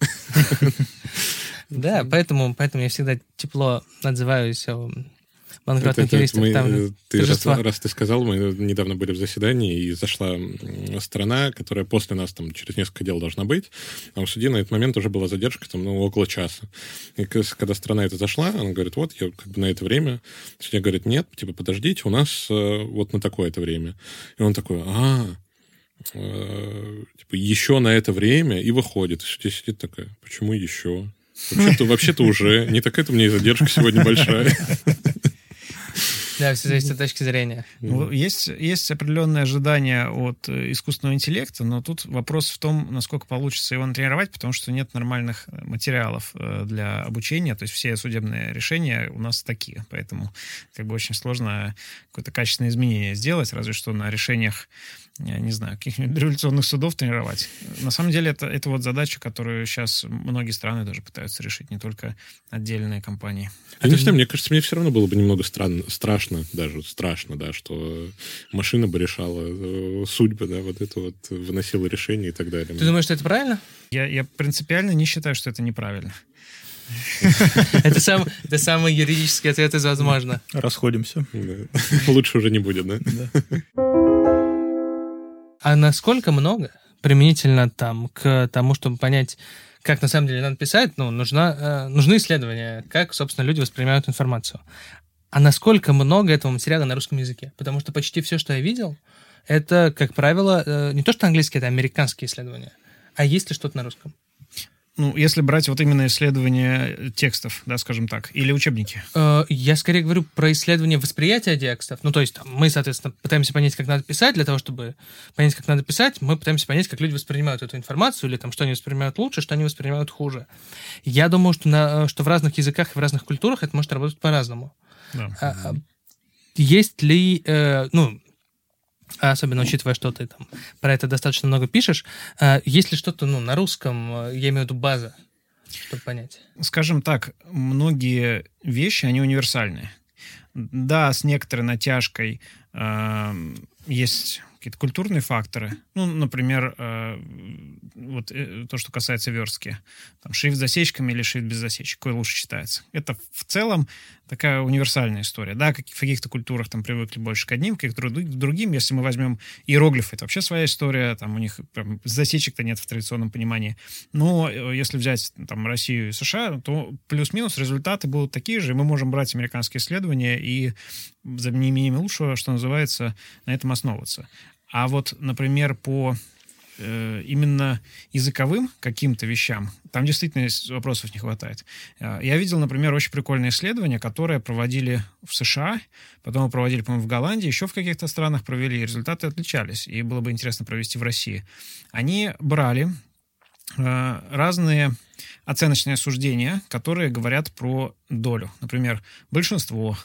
Да, поэтому я всегда тепло отзываюсь о... Раз ты сказал, мы недавно были в заседании, и зашла страна, которая после нас там через несколько дел должна быть, а у судьи на этот момент уже была задержка там, около часа. И когда страна эта зашла, она говорит, вот, я как бы на это время. Судья говорит, нет, типа, подождите, у нас вот на такое-то время. И он такой, типа, еще на это время, и выходит. И судья сидит такая, почему еще? Вообще-то уже. Не такая-то у меня и задержка сегодня большая. Да, все зависит от точки зрения. Есть определенное ожидание от искусственного интеллекта, но тут вопрос в том, насколько получится его натренировать, потому что нет нормальных материалов для обучения, то есть все судебные решения у нас такие, поэтому как бы очень сложно какое-то качественное изменение сделать, разве что на решениях, я не знаю, каких-нибудь революционных судов тренировать. На самом деле это вот задача, которую сейчас многие страны даже пытаются решить, не только отдельные компании. Мне кажется, мне все равно было бы немного страшно, да, что машина бы решала судьбы, да, вот это вот выносила решение и так далее. Ты думаешь, что это правильно? Я принципиально не считаю, что это неправильно. Это самый юридический ответ из возможно. Расходимся. Лучше уже не будет, да? А насколько много применительно там к тому, чтобы понять, как на самом деле надо писать, нужны исследования, как, собственно, люди воспринимают информацию. А насколько много этого материала на русском языке? Потому что почти все, что я видел, это, как правило, не то что английские, это американские исследования. А есть ли что-то на русском? Если брать вот именно исследования текстов, да, скажем так, или учебники. Я скорее говорю про исследование восприятия текстов. Мы, соответственно, пытаемся понять, как надо писать. Для того, чтобы понять, как надо писать, мы пытаемся понять, как люди воспринимают эту информацию, или там, что они воспринимают лучше, что они воспринимают хуже. Я думаю, что в разных языках и в разных культурах это может работать по-разному. Да. Есть ли... особенно учитывая, что ты там про это достаточно много пишешь, есть ли что-то на русском, я имею в виду база, чтобы понять? Скажем так, многие вещи, они универсальные. Да, с некоторой натяжкой Есть какие-то культурные факторы. Ну, например, вот то, что касается верстки. Там шрифт с засечками или шрифт без засечек. Какой лучше читается? Это в целом такая универсальная история. Да, в каких-то культурах там привыкли больше к одним, каких-то другим. Если мы возьмем иероглифы, это вообще своя история. Там у них прям засечек-то нет в традиционном понимании. Но если взять там Россию и США, то плюс-минус результаты будут такие же. Мы можем брать американские исследования и за неимением лучшего, что называется, на этом основываться. А вот, например, по именно языковым каким-то вещам, там действительно вопросов не хватает. Я видел, например, очень прикольное исследование, которое проводили в США, потом проводили, по-моему, в Голландии, еще в каких-то странах провели, и результаты отличались, и было бы интересно провести в России. Они брали разные оценочные суждения, которые говорят про долю. Например, большинство,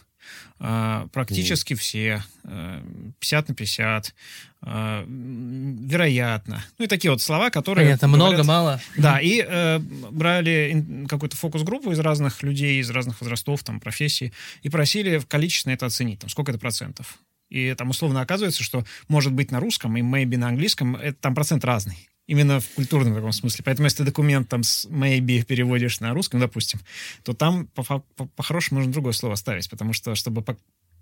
практически все, 50 на 50, вероятно. Ну и такие вот слова, которые... Понятно, говорят, много-мало. Да, и брали какую-то фокус-группу из разных людей, из разных возрастов, там, профессий, и просили количественно это оценить, там, сколько это процентов. И там условно оказывается, что может быть на русском и maybe на английском, это там процент разный. Именно в культурном таком смысле. Поэтому, если ты документ там с maybe переводишь на русском, допустим, то там по-хорошему нужно другое слово ставить, потому что, чтобы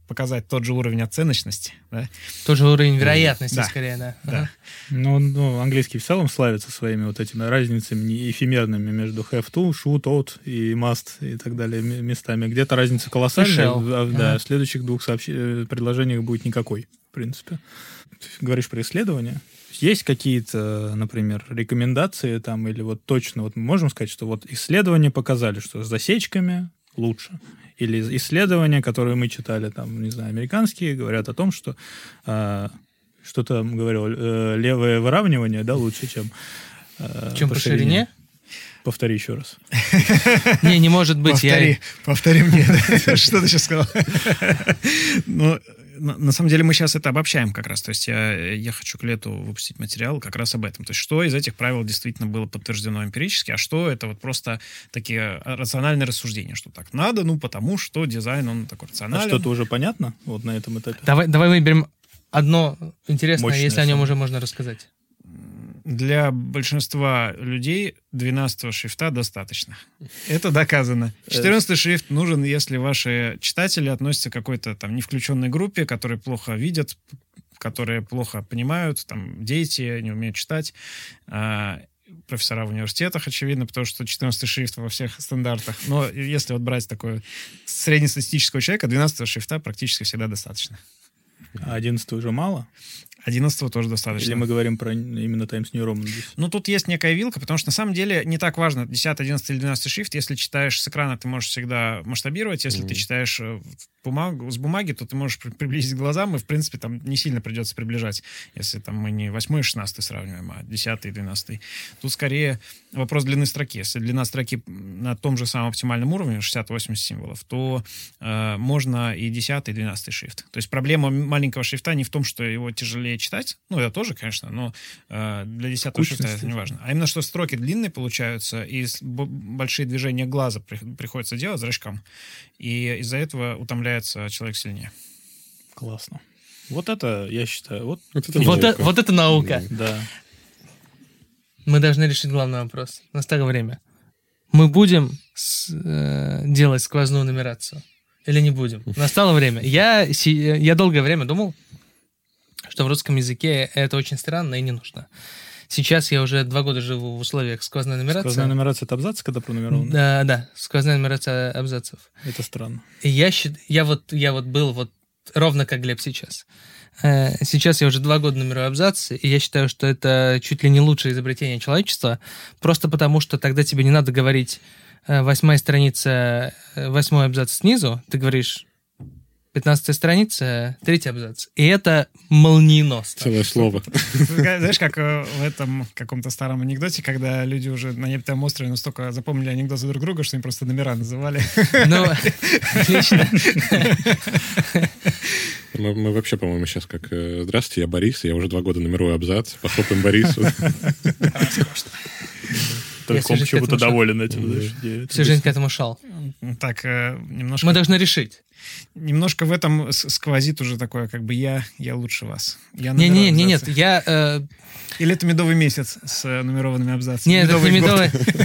показать тот же уровень оценочности. Да? Тот же уровень вероятности, да, скорее, да. Да. Ну, английский в целом славится своими вот этими разницами эфемерными между have to, should, ought и must и так далее местами. Где-то разница колоссальная, да, в следующих двух предложениях будет никакой, в принципе. Ты говоришь про исследования. Есть какие-то, например, рекомендации там, или вот точно вот мы можем сказать, что вот исследования показали, что с засечками лучше. Или исследования, которые мы читали, там, не знаю, американские, говорят о том, что что-то говорил, левое выравнивание, да, лучше, чем по ширине. Повтори еще раз. Не может быть. Повтори мне, что ты сейчас сказал. Ну, на самом деле мы сейчас это обобщаем как раз. То есть я хочу к лету выпустить материал как раз об этом. То есть что из этих правил действительно было подтверждено эмпирически, а что это вот просто такие рациональные рассуждения, что так надо, ну потому что дизайн, он такой рациональный. А что-то уже понятно вот на этом этапе? Давай выберем одно интересное, мощное, если о нем уже можно рассказать. Для большинства людей 12-го шрифта достаточно. Это доказано. 14-й шрифт нужен, если ваши читатели относятся к какой-то там невключенной группе, которые плохо видят, которые плохо понимают, там дети не умеют читать, профессора в университетах, очевидно, потому что 14-й шрифт во всех стандартах. Но если вот брать такое среднестатистического человека, 12-го шрифта практически всегда достаточно. А 11-го уже мало? 11-го тоже достаточно. Или мы говорим про именно Times New Roman здесь? Ну, тут есть некая вилка, потому что на самом деле не так важно 10, 11 или 12 шрифт. Если читаешь с экрана, ты можешь всегда масштабировать. Если ты читаешь с бумаги, то ты можешь приблизить глазам, и, в принципе, там не сильно придется приближать, если там мы не 8 и 16 сравниваем, а 10 и 12. Тут скорее вопрос длины строки. Если длина строки на том же самом оптимальном уровне, 60-80 символов, то можно и 10, и 12 шрифт. То есть проблема маленького шрифта не в том, что его тяжелее читать, ну, это тоже, конечно, но для 10-го шрифта это не важно. А именно, что строки длинные получаются, и большие движения глаза приходится делать зрачком, и из-за этого утомляется человек сильнее. Классно. Вот это, я считаю, вот это наука. Да. Мы должны решить главный вопрос. Настало время. Мы будем делать сквозную нумерацию? Или не будем? Настало время. Я долгое время думал, что в русском языке это очень странно и не нужно. Сейчас я уже 2 года живу в условиях сквозной нумерации. Сквозная нумерация — это абзацы, когда пронумерованы? Да, сквозная нумерация абзацев. Это странно. Я был ровно как Глеб сейчас. Сейчас я уже 2 года нумерую абзацы, и я считаю, что это чуть ли не лучшее изобретение человечества, просто потому, что тогда тебе не надо говорить 8-я страница, 8-й абзац снизу, ты говоришь... 15-я страница, 3-й абзац. И это молниеносно. Целое слово. Знаешь, как в этом каком-то старом анекдоте, когда люди уже на Нептуном острове настолько запомнили анекдоты друг друга, что им просто номера называли. Ну, отлично. Мы вообще, по-моему, сейчас как... Здравствуйте, я Борис, я уже 2 года нумерую абзац. Похлопаем Борису. Только он почему-то доволен этим. Всю жизнь к этому шел. так немножко... Мы должны решить. Немножко в этом сквозит уже такое, как бы я лучше вас. Или это медовый месяц с нумерованными абзацами? Нет, это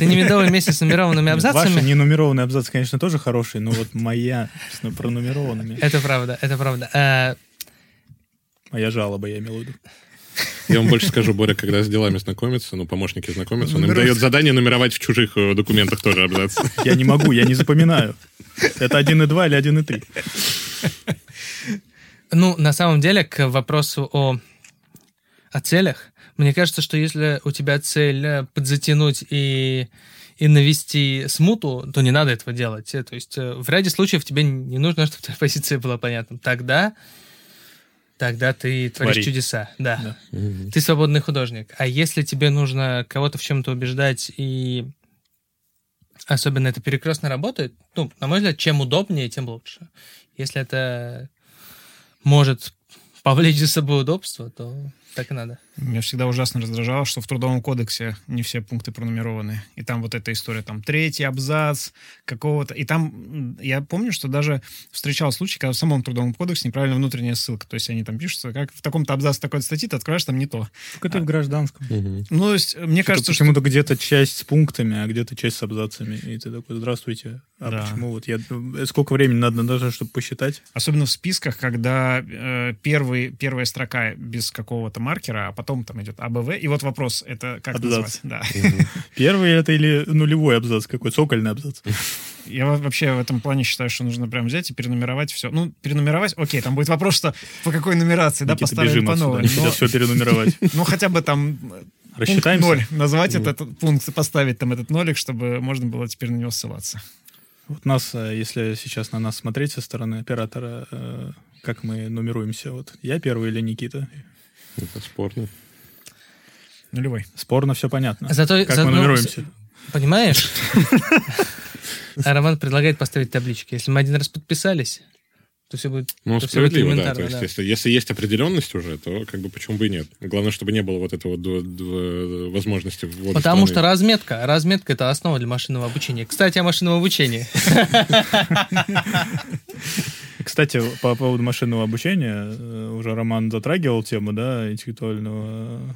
не медовый месяц с нумерованными абзацами. Ваши ненумерованные абзацы, конечно, тоже хорошие, но вот моя с пронумерованными. Это правда, это правда. Моя жалоба, я имел в виду. Я вам больше скажу, Боря, когда с делами знакомится, помощники знакомятся, он им дает задание нумеровать в чужих документах тоже абзацы. Я не могу, я не запоминаю. Это 1.2 или 1.3? На самом деле, к вопросу о целях, мне кажется, что если у тебя цель подзатянуть и навести смуту, то не надо этого делать. То есть в ряде случаев тебе не нужно, чтобы твоя позиция была понятна. Тогда ты творишь чудеса. Да. Угу. Ты свободный художник. А если тебе нужно кого-то в чем-то убеждать, и особенно это перекрестно работает, на мой взгляд, чем удобнее, тем лучше. Если это может повлечь за собой удобство, то так и надо. Меня всегда ужасно раздражало, что в Трудовом кодексе не все пункты пронумерованы. И там вот эта история, там третий абзац какого-то. И там, я помню, что даже встречал случай, когда в самом Трудовом кодексе неправильно внутренняя ссылка. То есть они там пишутся, как в таком-то абзаце такой-то статьи, ты открываешь, там не то. Только ты в гражданском. Угу. То есть мне кажется, что... Почему-то где-то часть с пунктами, а где-то часть с абзацами. И ты такой, здравствуйте. Почему вот я... Сколько времени надо даже, чтобы посчитать? Особенно в списках, когда первая строка без какого-то маркера, а потом там идет АБВ, и вот вопрос, это как абзац назвать? Да. Первый это или нулевой абзац какой-то, цокольный абзац? Я вообще в этом плане считаю, что нужно прям взять и перенумеровать все. Перенумеровать, окей, там будет вопрос, что по какой нумерации, Никита, да, поставили бежим по новой. Никита, все перенумеровать. Хотя бы там пункт 0, назвать этот пункт и поставить там этот нолик, чтобы можно было теперь на него ссылаться. Вот нас, если сейчас на нас смотреть со стороны оператора, как мы нумеруемся, вот я первый или Никита? Это спорно. Нулевой. Спорно, все понятно. Как мы нумеруемся. Понимаешь? А Роман предлагает поставить таблички. Если мы один раз подписались, то все будет справедливо, да. То есть, если есть определенность уже, то как бы почему бы и нет. Главное, чтобы не было вот этого возможности ввода. Потому что разметка. Разметка — это основа для машинного обучения. Кстати, о машинном обучении. Кстати, по поводу машинного обучения, уже Роман затрагивал тему, да, интеллектуального,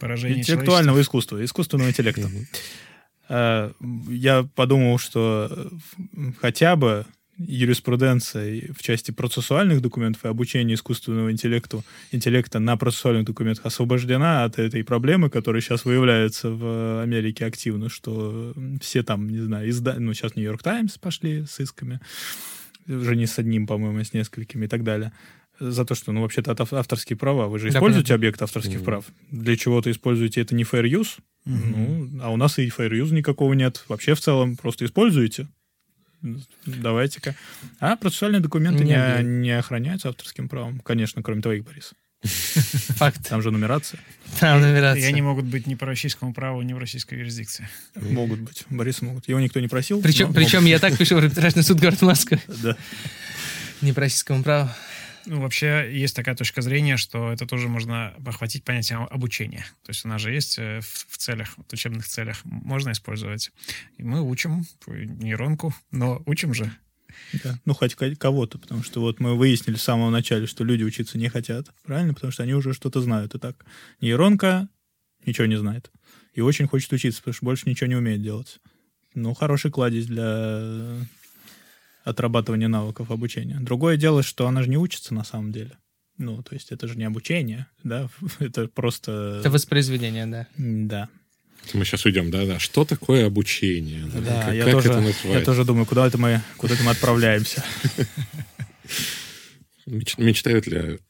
поражение интеллектуального искусства, искусственного интеллекта. Я подумал, что хотя бы юриспруденция в части процессуальных документов и обучения искусственного интеллекта на процессуальных документах освобождена от этой проблемы, которая сейчас выявляется в Америке активно, что все там, не знаю, сейчас Нью-Йорк Таймс пошли с исками, уже не с одним, по-моему, а с несколькими и так далее, за то, что, вообще-то авторские права. Вы же используете объект авторских прав. Для чего-то используете это не fair use, а у нас и fair use никакого нет. Вообще, в целом, просто используете. Давайте-ка. А процессуальные документы не охраняются авторским правом. Конечно, кроме твоих, Борис. Факт. Там же нумерация. И они могут быть не по российскому праву, не в российской юрисдикции. Могут быть. Борис могут. Его никто не просил. Причем я так пишу в арбитражный суд города Москвы. Да. Не по российскому праву. Вообще есть такая точка зрения, что это тоже можно похватить понятие обучения. То есть она же есть в целях, в учебных целях. Можно использовать. И мы учим нейронку, но учим же. Да. Хоть кого-то, потому что вот мы выяснили с самого начала, что люди учиться не хотят, правильно? Потому что они уже что-то знают. И так, нейронка ничего не знает. И очень хочет учиться, потому что больше ничего не умеет делать. Хороший кладезь для отрабатывания навыков обучения. Другое дело, что она же не учится на самом деле. То есть это же не обучение, да? Это просто... Это воспроизведение, да. Да. Мы сейчас уйдем, да? Что такое обучение? Да, я тоже думаю, куда это мы отправляемся. Мечтают ли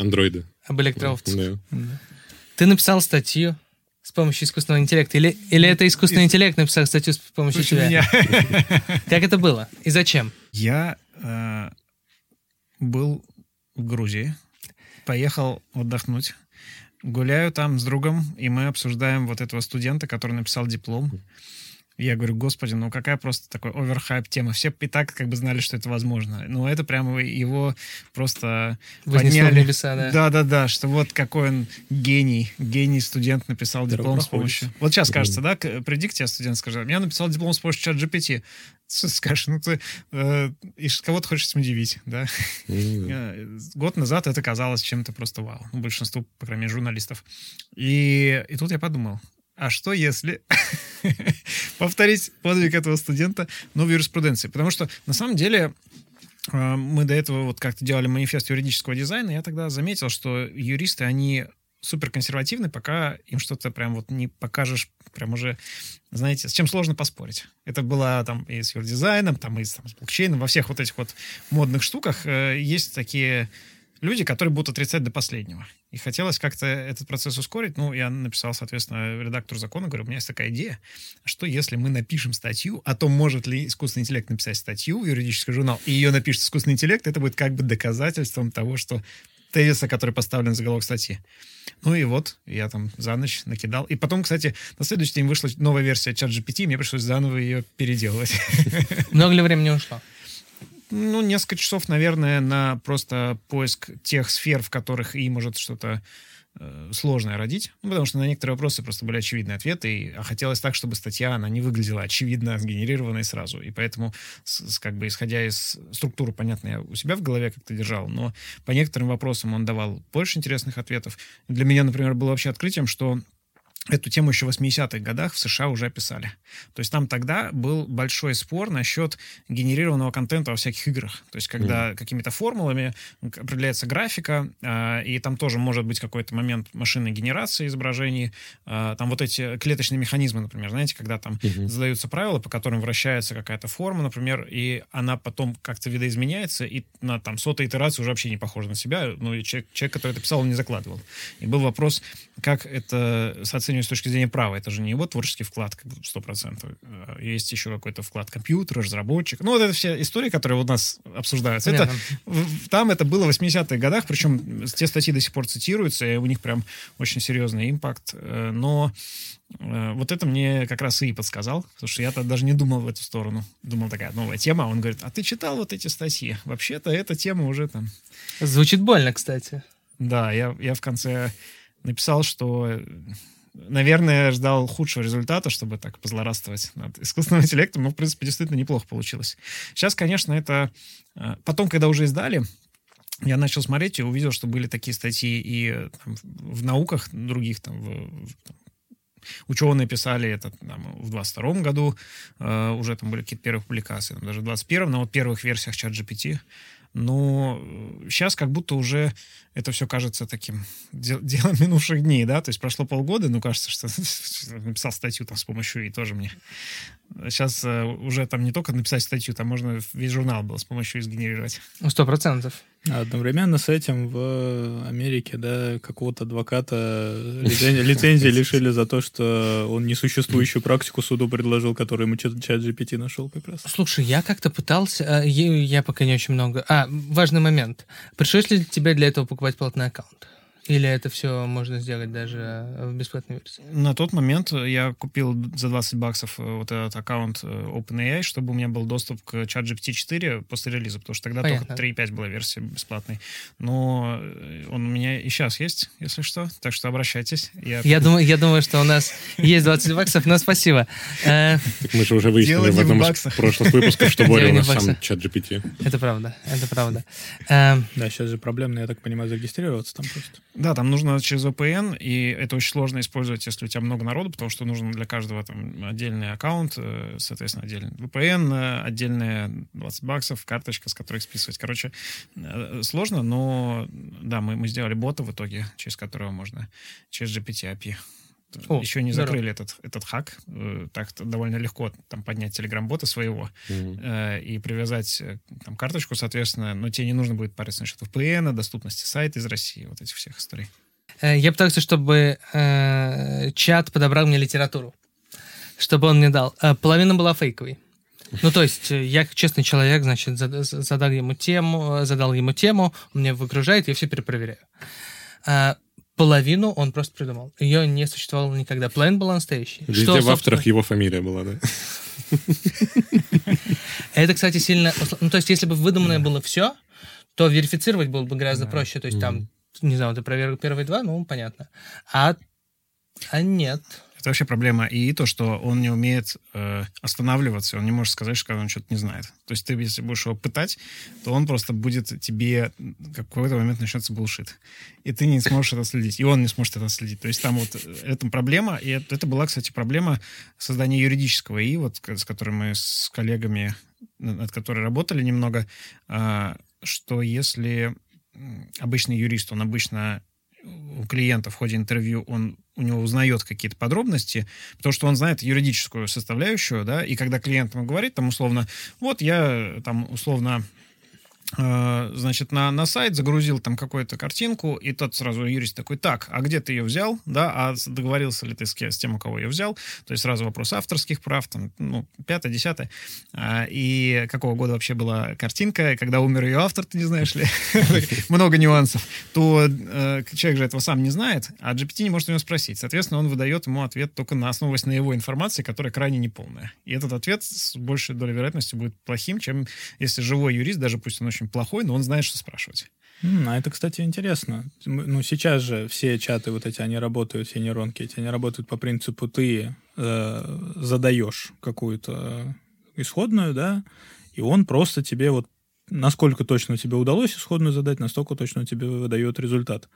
андроиды? Об электроовцах. Ты написал статью с помощью искусственного интеллекта? Или это искусственный интеллект написал статью с помощью тебя? Как это было? И зачем? Я был в Грузии, поехал отдохнуть. Гуляю там с другом, и мы обсуждаем вот этого студента, который написал диплом. И я говорю, господи, какая просто такой оверхайп тема. Все и так как бы знали, что это возможно. Это прямо его просто вознесло в небеса, да? Да, что вот какой он гений студент написал диплом с помощью... Вот сейчас, кажется, да, предикция студент скажет, я написал диплом с помощью ChatGPT. скажешь, ну ты кого ты хочешь этим удивить, да? Год назад это казалось чем-то просто вау. Большинству, по крайней мере, журналистов. И тут я подумал, а что если повторить подвиг этого студента, но в юриспруденции? Потому что, на самом деле, мы до этого вот как-то делали манифест юридического дизайна, и я тогда заметил, что юристы, они суперконсервативны, пока им что-то прям вот не покажешь, прям уже, знаете, с чем сложно поспорить. Это было там и с юрдизайном, там и с блокчейном, во всех вот этих вот модных штуках есть такие люди, которые будут отрицать до последнего. И хотелось как-то этот процесс ускорить. Ну, я написал, соответственно, редактору закона, говорю, у меня есть такая идея, что если мы напишем статью о том, может ли искусственный интеллект написать статью в юридический журнал, и ее напишет искусственный интеллект, это будет как бы доказательством того, что тезиса, который поставлен в заголовок статьи. Ну и вот, я там за ночь накидал. И потом, кстати, на следующий день вышла новая версия ChatGPT, мне пришлось заново ее переделывать. Много ли времени ушло? Ну, несколько часов, наверное, на просто поиск тех сфер, в которых и может что-то сложное родить. Ну, потому что на некоторые вопросы просто были очевидные ответы, а хотелось так, чтобы статья, она не выглядела очевидно сгенерированной сразу. И поэтому, как бы исходя из структуры, понятно, я у себя в голове как-то держал, но по некоторым вопросам он давал больше интересных ответов. Для меня, например, было вообще открытием, что эту тему еще в 80-х годах в США уже описали. То есть там тогда был большой спор насчет генерированного контента во всяких играх. То есть когда какими-то формулами определяется графика, и там тоже может быть какой-то момент машинной генерации изображений. Там вот эти клеточные механизмы, например, знаете, когда там задаются правила, по которым вращается какая-то форма, например, и она потом как-то видоизменяется, и на там сотой итерации уже вообще не похожа на себя. Ну и человек, который это писал, он не закладывал. И был вопрос, как это соответственно с точки зрения права. Это же не его творческий вклад 100%. Есть еще какой-то вклад компьютера, разработчика. Ну, вот это все истории, которые у нас обсуждаются. Это, там это было в 80-х годах, причем те статьи до сих пор цитируются, и у них прям очень серьезный импакт. Но вот это мне как раз и подсказал, потому что я-то даже не думал в эту сторону. Думал, такая новая тема. Он говорит, а ты читал вот эти статьи? Вообще-то эта тема уже там... Звучит больно, кстати. Да, я в конце написал, что... Наверное, ждал худшего результата, чтобы так позлорадствовать над искусственным интеллектом, но, в принципе, действительно неплохо получилось. Сейчас, конечно, это... Потом, когда уже издали, я начал смотреть и увидел, что были такие статьи и там, в науках других, там, ученые писали это там, в 22-м году, уже там были какие-то первые публикации, там, даже в 21-м, на вот первых версиях ChatGPT. Но сейчас как будто уже это все кажется таким делом минувших дней, да, то есть прошло полгода, но кажется, что написал статью там с помощью и тоже мне. Сейчас уже там не только написать статью, там можно весь журнал был с помощью и сгенерировать. 100%. Одновременно с этим в Америке, да, какого-то адвоката лицензии лишили за то, что он несуществующую практику суду предложил, которую ему ChatGPT нашел как раз. Слушай, я как-то пытался, я пока не очень много... важный момент. Пришлось ли тебе для этого покупать платный аккаунт? Или это все можно сделать даже в бесплатной версии? На тот момент я купил за $20 вот этот аккаунт OpenAI, чтобы у меня был доступ к ChatGPT 4 после релиза, потому что тогда только 3.5 была версия бесплатной. Но он у меня и сейчас есть, если что, так что обращайтесь. Я думаю, что у нас есть $20, но спасибо. Так мы же уже выяснили в одном из прошлых выпусков, что Боря у нас сам ChatGPT. Это правда. Да, сейчас же проблемно, я так понимаю, зарегистрироваться там просто. Да, там нужно через VPN, и это очень сложно использовать, если у тебя много народу, потому что нужен для каждого там отдельный аккаунт, соответственно, отдельный VPN, отдельные $20, карточка, с которой списывать. Короче, сложно, но да, мы сделали бота в итоге, через которого можно, через GPT API. Еще не закрыли этот хак. Так довольно легко там, поднять телеграм-бота своего и привязать там, карточку, соответственно. Но тебе не нужно будет париться насчет VPN, доступности сайта из России, вот этих всех историй. Я пытался, чтобы чат подобрал мне литературу, чтобы он мне дал. Половина была фейковой. Ну, то есть, я, как честный человек, значит, задал ему тему, он мне выгружает, я все перепроверяю. Половину он просто придумал. Ее не существовало никогда. Половина была настоящей. Везде что, в авторах его фамилия была, да? Это, кстати, сильно... Ну, то есть, если бы выдуманное было все, то верифицировать было бы гораздо проще. То есть, там, не знаю, ты проверил первые два, ну, понятно. А нет... Это вообще проблема. И то, что он не умеет останавливаться, он не может сказать, что он что-то не знает. То есть ты, если будешь его пытать, то он просто будет тебе... В какой-то момент начнется булшит. И ты не сможешь это следить. И он не сможет это следить. То есть там вот это проблема. И это была, кстати, проблема создания юридического ИИ, вот, с которой мы с коллегами, над которой работали немного, что если обычный юрист, он обычно... у клиента в ходе интервью он у него узнает какие-то подробности, потому что он знает юридическую составляющую, да, и когда клиент ему говорит, там, условно, вот я, там, условно, значит, на сайт загрузил там какую-то картинку, и тот сразу юрист такой, так, а где ты ее взял, да, а договорился ли ты с тем, у кого ее взял, то есть сразу вопрос авторских прав, там, ну, 5-10, и какого года вообще была картинка, когда умер ее автор, ты не знаешь ли, много нюансов, то человек же этого сам не знает, а GPT не может у него спросить, соответственно, он выдает ему ответ только основываясь на его информации, которая крайне неполная, и этот ответ с большей долей вероятности будет плохим, чем если живой юрист, даже пусть он очень плохой, но он знает, что спрашивать. А это, кстати, интересно. Ну, сейчас же все чаты вот эти, они работают, все нейронки эти, они работают по принципу ты задаешь какую-то исходную, да, и он просто тебе вот насколько точно тебе удалось исходную задать, настолько точно тебе выдает результат.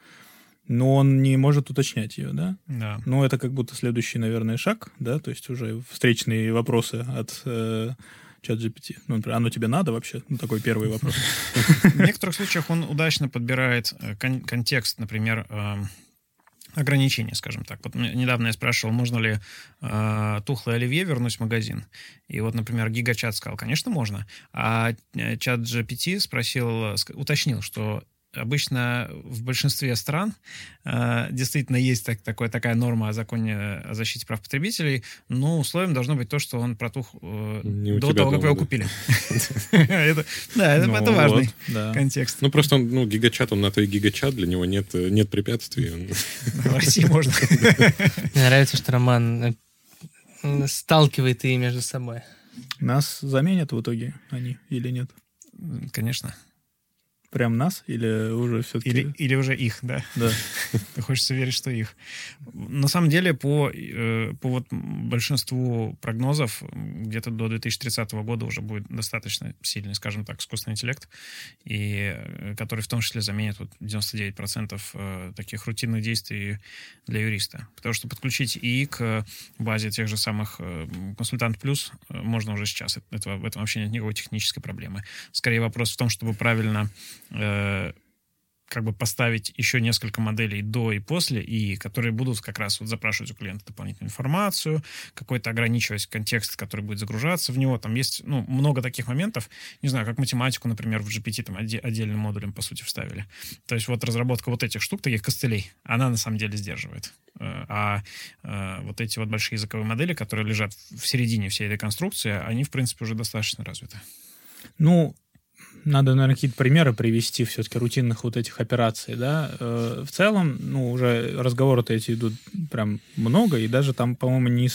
Но он не может уточнять ее, да? Да. Ну, это как будто следующий, наверное, шаг, да, то есть уже встречные вопросы от... ChatGPT. Ну, например, оно тебе надо вообще? Ну, такой первый вопрос. В некоторых случаях он удачно подбирает контекст, например, ограничения, скажем так. Вот недавно я спрашивал, можно ли тухлое оливье вернуть в магазин. И вот, например, Гигачат сказал, конечно, можно. А ChatGPT спросил, уточнил, что обычно в большинстве стран действительно есть такая норма о законе о защите прав потребителей, но условием должно быть то, что он протух до того, как вы его купили. Да, это важный контекст. Ну, просто он Гигачат, он на то и Гигачат, для него нет препятствий. В России можно. Мне нравится, что Роман сталкивает и между собой. Нас заменят в итоге они или нет? Конечно. Прям нас или уже все-таки... Или уже их, да. Да. Хочется верить, что их. На самом деле, по вот большинству прогнозов, где-то до 2030 года уже будет достаточно сильный, скажем так, искусственный интеллект, и который в том числе заменит вот 99% таких рутинных действий для юриста. Потому что подключить ИИ к базе тех же самых «Консультант Плюс» можно уже сейчас. В этом вообще нет никакой технической проблемы. Скорее вопрос в том, чтобы правильно... как бы поставить еще несколько моделей до и после, и которые будут как раз вот запрашивать у клиента дополнительную информацию, какой-то ограничивать контекст, который будет загружаться в него. Там есть много таких моментов. Не знаю, как математику, например, в GPT там отдельным модулем, по сути, вставили. То есть вот разработка вот этих штук, таких костылей, она на самом деле сдерживает. А вот эти вот большие языковые модели, которые лежат в середине всей этой конструкции, они, в принципе, уже достаточно развиты. Ну, надо, наверное, какие-то примеры привести все-таки рутинных вот этих операций, да. В целом, уже разговоры-то эти идут прям много, и даже там, по-моему, не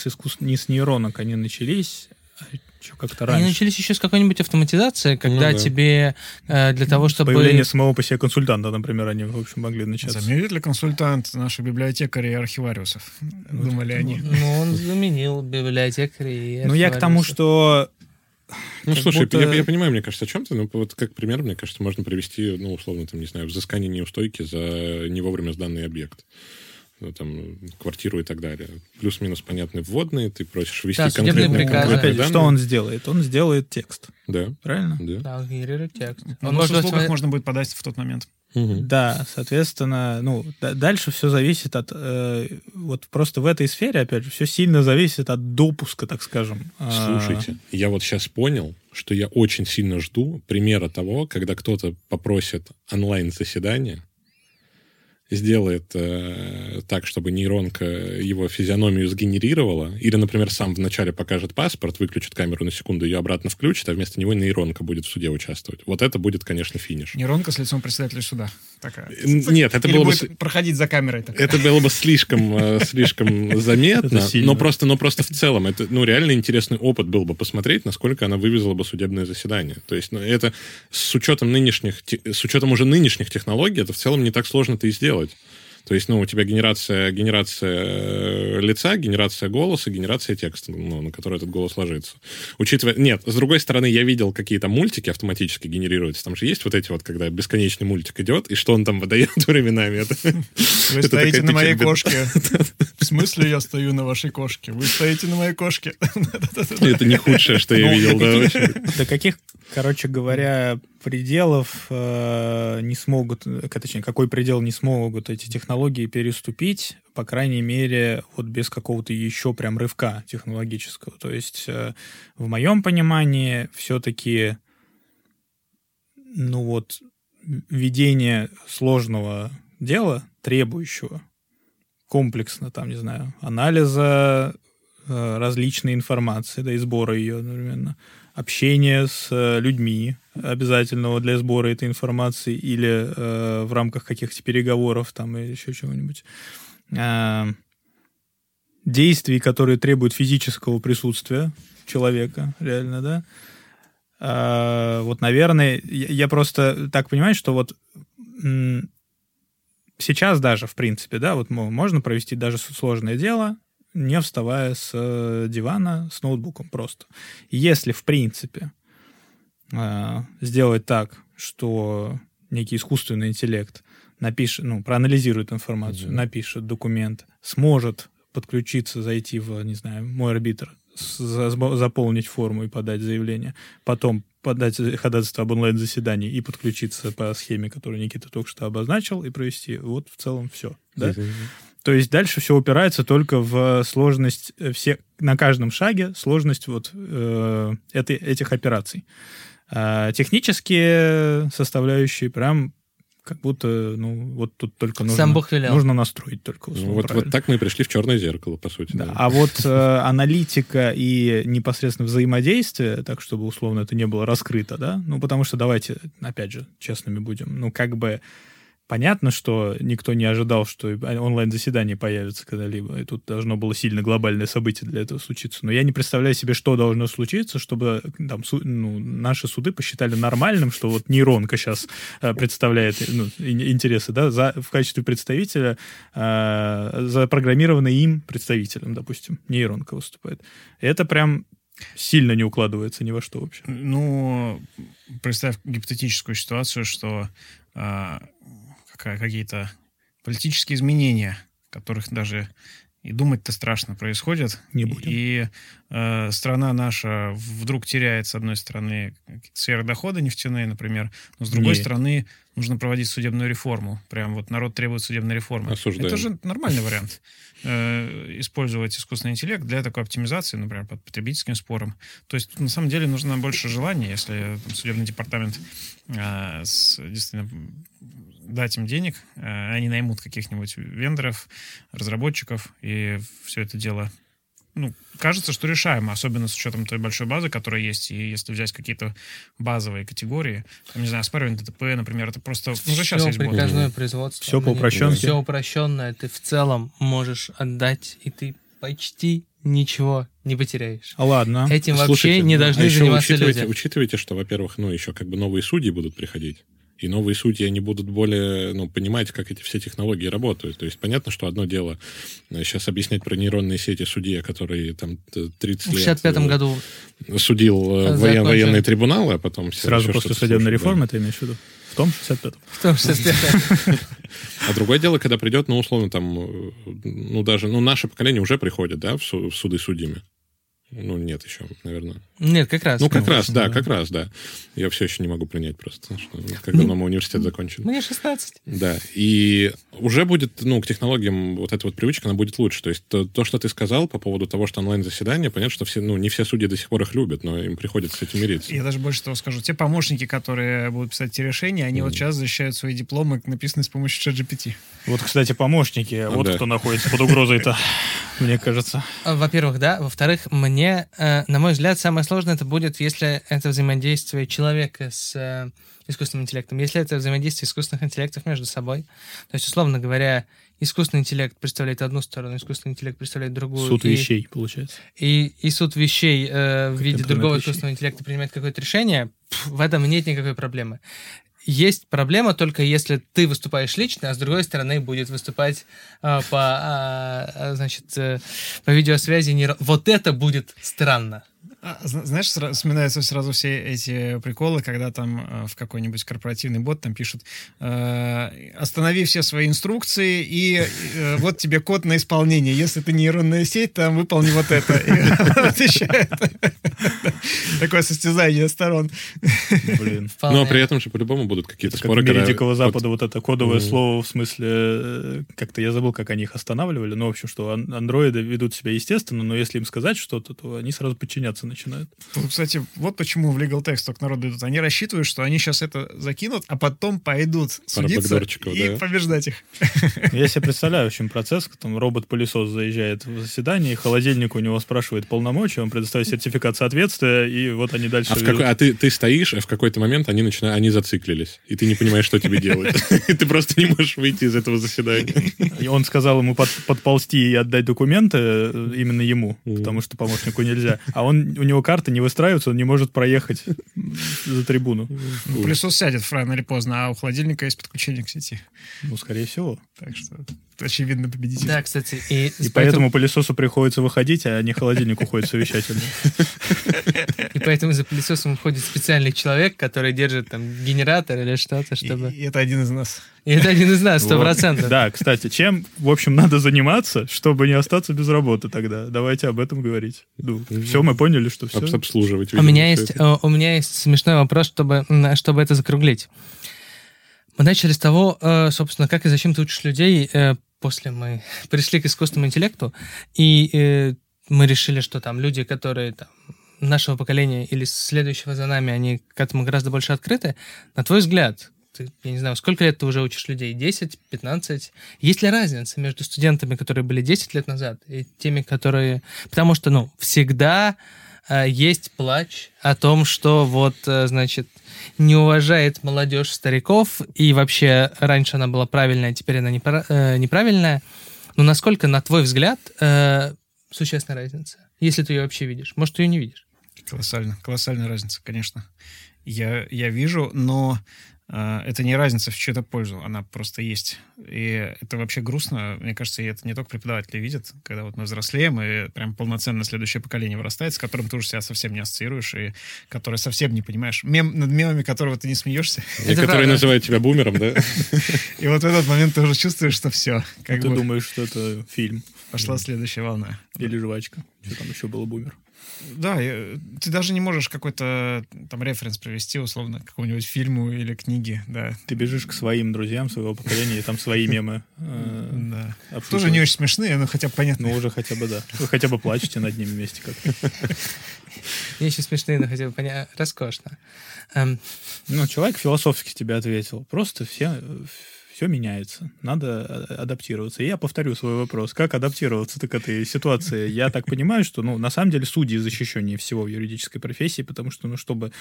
с нейронок они начались, а еще как-то раньше. Они начались еще с какой-нибудь автоматизации, когда тебе для того, чтобы... Появление самого по себе консультанта, например, они, в общем, могли начаться. Заменит ли консультант наших библиотекарей и архивариусов? Думали они. Он заменил библиотекарей и архивариусов. Ну, я к тому, что... слушай, будто... я понимаю, мне кажется, о чем ты, но вот как пример, мне кажется, можно привести, условно, там, не знаю, взыскание неустойки за не вовремя сданный объект. Там, квартиру и так далее. Плюс-минус понятные вводные, ты просишь ввести конкретные данные. Что он сделает? Он сделает текст. Да. Правильно? Да, он генерирует текст. Он может, в услугах можно будет подать в тот момент. Угу. Да, соответственно, дальше все зависит от... вот просто в этой сфере, опять же, все сильно зависит от допуска, так скажем. Слушайте, я вот сейчас понял, что я очень сильно жду примера того, когда кто-то попросит онлайн-заседание, сделает так, чтобы нейронка его физиономию сгенерировала, или, например, сам вначале покажет паспорт, выключит камеру на секунду, ее обратно включит, а вместо него нейронка будет в суде участвовать. Вот это будет, конечно, финиш. Нейронка с лицом председателя суда. Такая. Нет, это или было будет бы... проходить за камерой. Такая. Это было бы слишком заметно, но просто в целом это реально интересный опыт был бы посмотреть, насколько она вывезла бы судебное заседание. То есть это с учетом уже нынешних технологий, это в целом не так сложно-то и сделать. То есть, ну, у тебя генерация лица, генерация голоса, генерация текста, ну, на который этот голос ложится. Учитывая... Нет, с другой стороны, я видел, какие-то мультики автоматически генерируются. Там же есть вот эти вот, когда бесконечный мультик идет, и что он там выдает временами. Вы стоите на моей кошке. В смысле я стою на вашей кошке? Вы стоите на моей кошке. Это не худшее, что я видел. До каких, короче говоря, пределов не смогут, точнее, какой предел не смогут эти технологии переступить, по крайней мере, вот без какого-то еще прям рывка технологического. То есть, в моем понимании, все-таки, ну вот, ведение сложного дела, требующего комплексно, там, не знаю, анализа различной информации, да, и сбора ее одновременно, общение с людьми, обязательного для сбора этой информации или в рамках каких-то переговоров там или еще чего-нибудь. Действий, которые требуют физического присутствия человека, реально, да. Вот, наверное, я просто так понимаю, что вот сейчас даже, в принципе, да, вот можно провести даже сложное дело, не вставая с дивана, с ноутбуком просто. Если, в принципе, сделать так, что некий искусственный интеллект напишет, ну, проанализирует информацию, напишет документ, сможет подключиться, зайти в, не знаю, мой арбитр, заполнить форму и подать заявление, потом подать ходатайство об онлайн-заседании и подключиться по схеме, которую Никита только что обозначил, и провести. Вот в целом все. Да? То есть дальше все упирается только в сложность, все, на каждом шаге сложность вот этих операций. Технические составляющие прям как будто, ну, вот тут только нужно настроить только условно. Вот так мы и пришли в «Черное зеркало», по сути. Да. Да. А вот аналитика и непосредственно взаимодействие, так, чтобы условно это не было раскрыто, да, ну, потому что давайте, опять же, честными будем, ну, как бы понятно, что никто не ожидал, что онлайн-заседание появится когда-либо, и тут должно было сильно глобальное событие для этого случиться. Но я не представляю себе, что должно случиться, чтобы там, наши суды посчитали нормальным, что вот нейронка сейчас представляет интересы, да, в качестве представителя, запрограммированный им представителем, допустим, нейронка выступает. Это прям... сильно не укладывается ни во что вообще. Ну, представь гипотетическую ситуацию, что какие-то политические изменения, которых даже и думать-то страшно, происходят. Не будем. И страна наша вдруг теряет, с одной стороны, сферы дохода нефтяные, например, но с другой стороны нужно проводить судебную реформу. Прям вот народ требует судебной реформы. Осуждаем. Это же нормальный вариант. Использовать искусственный интеллект для такой оптимизации, например, под потребительским спором. То есть, на самом деле, нужно больше желания, если там, судебный департамент действительно дать им денег, они наймут каких-нибудь вендоров, разработчиков, и все это дело... Ну, кажется, что решаемо, особенно с учетом той большой базы, которая есть, и если взять какие-то базовые категории, там, не знаю, оспаривание ДТП, например, это просто... Ну, уже сейчас есть приказное производство. Все по упрощенке. Все упрощенное, ты в целом можешь отдать, и ты почти ничего не потеряешь. Ладно. Этим слушайте, вообще не должны заниматься люди. Учитывайте, что, во-первых, ну, еще как бы новые судьи будут приходить. И новые судьи, они будут более понимать, как эти все технологии работают. То есть понятно, что одно дело сейчас объяснять про нейронные сети судье, который там 30 лет... В 65-м году судил военные трибуналы, а потом... Сразу после судебной реформы, ты имеешь в виду? В том 65-м. В том 65-м. А другое дело, когда придет, ну, условно, там, ну, даже, ну, наше поколение уже приходит, да, в суды судьями. Ну, нет еще, наверное. Нет, как раз. Ну, как раз, да, как раз, да. Я все еще не могу принять просто, как давно мой университет закончен. Мне 16. Да, и уже будет, ну, к технологиям вот эта вот привычка, она будет лучше. То есть то, что ты сказал по поводу того, что онлайн-заседание, понятно, что все, ну, не все судьи до сих пор их любят, но им приходится с этим мириться. Я даже больше того скажу. Те помощники, которые будут писать те решения, они вот сейчас защищают свои дипломы, написанные с помощью ChatGPT. Вот, кстати, помощники, кто находится под угрозой-то, мне кажется. Во-первых, да. Во-вторых, мне, на мой взгляд, самое сложное это будет, если это взаимодействие человека с искусственным интеллектом, если это взаимодействие искусственных интеллектов между собой. То есть, условно говоря, искусственный интеллект представляет одну сторону, искусственный интеллект представляет другую. Суд вещей, получается. И суд вещей в виде другого искусственного интеллекта принимает какое-то решение, в этом нет никакой проблемы. Есть проблема только если ты выступаешь лично, а с другой стороны будет выступать по видеосвязи. Вот это будет странно. Знаешь, вспоминаются сразу все эти приколы, когда там в какой-нибудь корпоративный бот там пишут: останови все свои инструкции, и вот тебе код на исполнение. Если ты нейронная сеть, там выполни вот это. Такое состязание сторон. Но при этом же по-любому будут какие-то споры. В мире Дикого Запада вот это кодовое слово, в смысле, как-то я забыл, как они их останавливали, но в общем, что андроиды ведут себя естественно, но если им сказать что-то, то они сразу подчиняться начинают. Кстати, вот почему в Legal Tech столько народу идут. Они рассчитывают, что они сейчас это закинут, а потом пойдут судиться и побеждать их. Я себе представляю, в общем, процесс. Там робот-пылесос заезжает в заседание, холодильник у него спрашивает полномочия, он предоставит сертификат соответствия, и вот они дальше... ты стоишь, а в какой-то момент они зациклились, и ты не понимаешь, что тебе делать. Ты просто не можешь выйти из этого заседания. Он сказал ему подползти и отдать документы именно ему, потому что помощнику нельзя. А у него карты не выстраиваются, он не может проехать за трибуну. Ну, пылесос сядет рано или поздно, а у холодильника есть подключение к сети. Ну, скорее всего. Так что, очевидно, победитель. Да, кстати. И поэтому пылесосу приходится выходить, а не холодильник уходит совещательно. И поэтому за пылесосом уходит специальный человек, который держит там генератор или что-то, чтобы... И это один из нас. 100%. Да, кстати, чем, в общем, надо заниматься, чтобы не остаться без работы тогда? Давайте об этом говорить. Все, мы поняли, что все. Обслуживать. У меня есть смешной вопрос, чтобы это закруглить. Мы начали с того, собственно, как и зачем ты учишь людей. После мы пришли к искусственному интеллекту, и мы решили, что там люди, которые там, нашего поколения или следующего за нами, они к этому гораздо больше открыты. На твой взгляд, я не знаю, сколько лет ты уже учишь людей? 10, 15? Есть ли разница между студентами, которые были 10 лет назад, и теми, которые... Потому что, всегда есть плач о том, что не уважает молодежь стариков, и вообще раньше она была правильная, теперь она неправильная. Но насколько, на твой взгляд, существенная разница? Если ты ее вообще видишь. Может, ты ее не видишь. Колоссальная разница, конечно. Я вижу, но... Это не разница в чью-то пользу, она просто есть. И это вообще грустно. Мне кажется, и это не только преподаватели видят, когда вот мы взрослеем, и прям полноценно следующее поколение вырастает, с которым ты уже себя совсем не ассоциируешь, и которое совсем не понимаешь. Над мемами которого ты не смеешься. И которые называют тебя бумером, да? И вот в этот момент ты уже чувствуешь, что все. Ты думаешь, что это фильм. Пошла следующая волна. Или жвачка. Что там еще было, бумер? Да, ты даже не можешь какой-то там референс привести, условно, к какому-нибудь фильму или книге, да. Ты бежишь к своим друзьям своего поколения, и там свои мемы. Да. Тоже не очень смешные, но хотя бы понятно. Ну, уже хотя бы, да. Вы хотя бы плачете над ними вместе как-то. Не очень смешные, но хотя бы понятно. Роскошно. Ну, человек философски тебе ответил. Просто все меняется. Надо адаптироваться. И я повторю свой вопрос. Как адаптироваться к этой ситуации? Я так понимаю, что, на самом деле, судьи защищеннее всего в юридической профессии, потому что, чтобы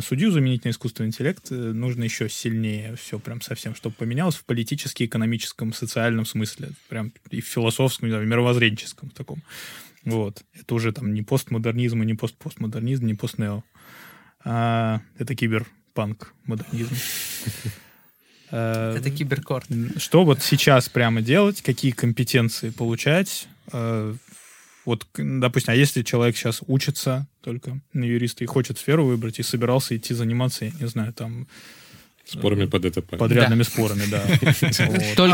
судью заменить на искусственный интеллект, нужно еще сильнее все прям совсем, чтобы поменялось в политическом, экономическом, социальном смысле. Прям и в философском, и в мировоззренческом таком. Вот. Это уже там не постмодернизм, и не постпостмодернизм, не постнео. Это киберпанк-модернизм. Это киберкорт. Что вот сейчас прямо делать, какие компетенции получать? Вот, допустим, а если человек сейчас учится только на юриста и хочет сферу выбрать, и собирался идти заниматься, я не знаю, там... Спорами по ДТП. Подрядными спорами, да.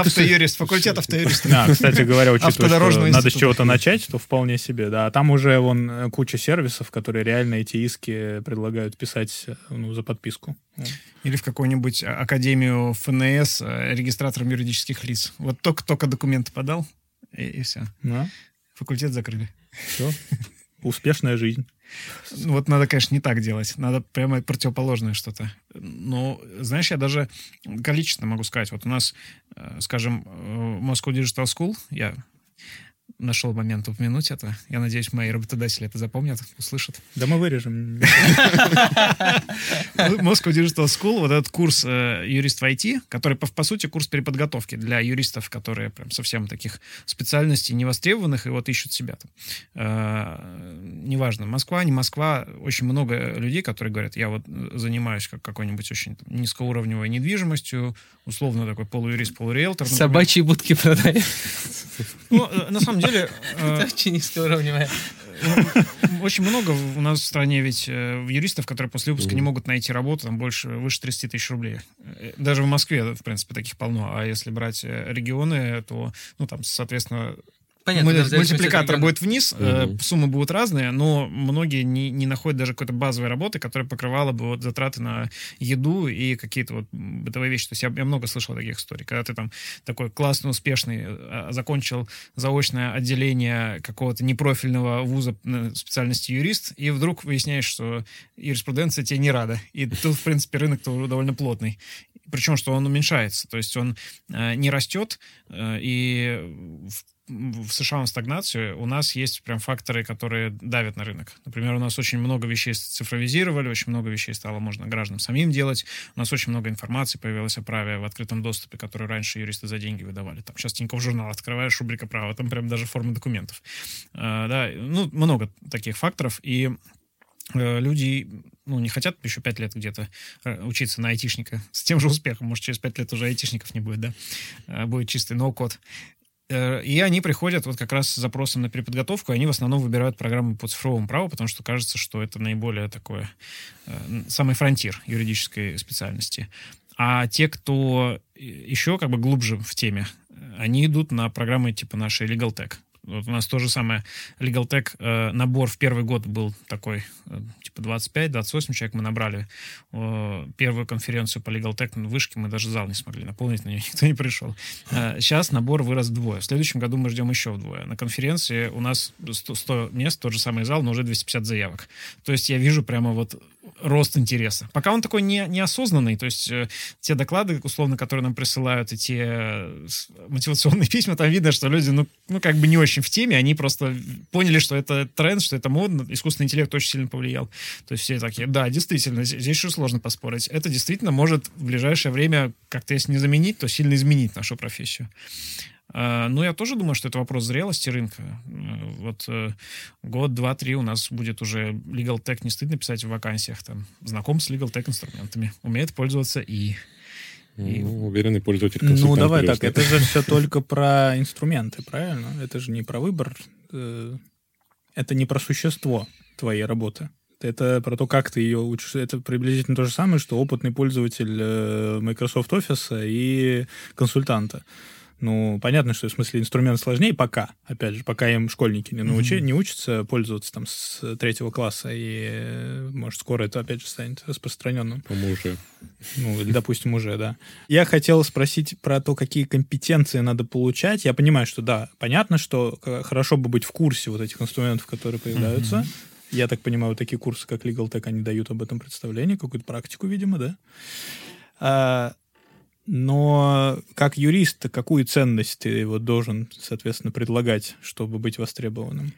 Автоюрист, факультет автоюриста. Да, кстати говоря, учитывая, что надо с чего-то начать, то вполне себе, да. А там уже вон куча сервисов, которые реально эти иски предлагают писать за подписку. Или в какую-нибудь академию ФНС регистратором юридических лиц. Вот только документы подал, и все. Факультет закрыли. Все. Успешная жизнь. Вот надо, конечно, не так делать. Надо прямо противоположное что-то. Но, знаешь, я даже количественно могу сказать. Вот у нас, скажем, Moscow Digital School, я нашел момент упомянуть это. Я надеюсь, мои работодатели это запомнят, услышат. Да мы вырежем. Moscow Digital School, вот этот курс юрист в IT, который, по сути, курс переподготовки для юристов, которые прям совсем таких специальностей невостребованных и вот ищут себя там. Неважно, Москва, не Москва. Очень много людей, которые говорят, я вот занимаюсь какой-нибудь очень низкоуровневой недвижимостью, условно такой полуюрист, полуриэлтор. Собачьи будки продают. Ну, на самом деле... Это очень низкоуровневая. Очень много у нас в стране ведь юристов, которые после выпуска не могут найти работу, там выше 30 тысяч рублей. Даже в Москве, в принципе, таких полно. А если брать регионы, то, ну, там, соответственно... Понятно, мультипликатор будет вниз, суммы будут разные, но многие не находят даже какой-то базовой работы, которая покрывала бы вот затраты на еду и какие-то вот бытовые вещи. То есть я много слышал таких историй. Когда ты там такой классный, успешный, закончил заочное отделение какого-то непрофильного вуза специальности юрист, и вдруг выясняешь, что юриспруденция тебе не рада. И тут, в принципе, рынок довольно плотный. Причем, что он уменьшается. То есть он не растет, и в США он стагнацию, у нас есть прям факторы, которые давят на рынок. Например, у нас очень много вещей цифровизировали, очень много вещей стало можно гражданам самим делать. У нас очень много информации появилось о праве в открытом доступе, которую раньше юристы за деньги выдавали. Там сейчас Тинькофф журнал открываешь, рубрика права, там прям даже форма документов. Да, ну, много таких факторов, и люди, ну, не хотят еще 5 лет где-то учиться на айтишника с тем же успехом. Может, через 5 лет уже айтишников не будет, да? Будет чистый ноу-код. И они приходят вот как раз с запросом на переподготовку, и они в основном выбирают программы по цифровому праву, потому что кажется, что это наиболее такое, самый фронтир юридической специальности. А те, кто еще как бы глубже в теме, они идут на программы типа нашей Legal Tech. Вот у нас то же самое. Legal Tech набор в первый год был такой, типа 25-28 человек мы набрали. Первую конференцию по Legal Tech на Вышке мы даже зал не смогли наполнить, на нее никто не пришел. Сейчас набор вырос вдвое. В следующем году мы ждем еще вдвое. На конференции у нас 100 мест, тот же самый зал, но уже 250 заявок. То есть я вижу прямо вот рост интереса. Пока он такой неосознанный, то есть те доклады, условно, которые нам присылают, и те мотивационные письма, там видно, что люди, ну как бы не очень в теме, они просто поняли, что это тренд, что это модно, искусственный интеллект очень сильно повлиял. То есть все такие, да, действительно, здесь еще сложно поспорить. Это действительно может в ближайшее время как-то, если не заменить, то сильно изменить нашу профессию. Но я тоже думаю, что это вопрос зрелости рынка. Вот год, два, три у нас будет уже Legal Tech не стыдно писать в вакансиях. Там, знаком с Legal Tech инструментами, умеет пользоваться и... Ну, уверенный пользователь. Ну, давай так, это же все только про инструменты, правильно? Это же не про выбор, это не про существо твоей работы. Это про то, как ты ее учишь. Это приблизительно то же самое, что опытный пользователь Microsoft Office и консультанта. Ну, понятно, что в смысле инструмент сложнее пока, опять же, пока им школьники не учатся пользоваться там с третьего класса, и, может, скоро это опять же станет распространенным. По-моему, уже. Ну, или, допустим, уже, да. Я хотел спросить про то, какие компетенции надо получать. Я понимаю, что, да, понятно, что хорошо бы быть в курсе вот этих инструментов, которые появляются. Я так понимаю, вот такие курсы, как Legal Tech, они дают об этом представление, какую-то практику, видимо, да? Но как юрист, какую ценность ты вот должен, соответственно, предлагать, чтобы быть востребованным?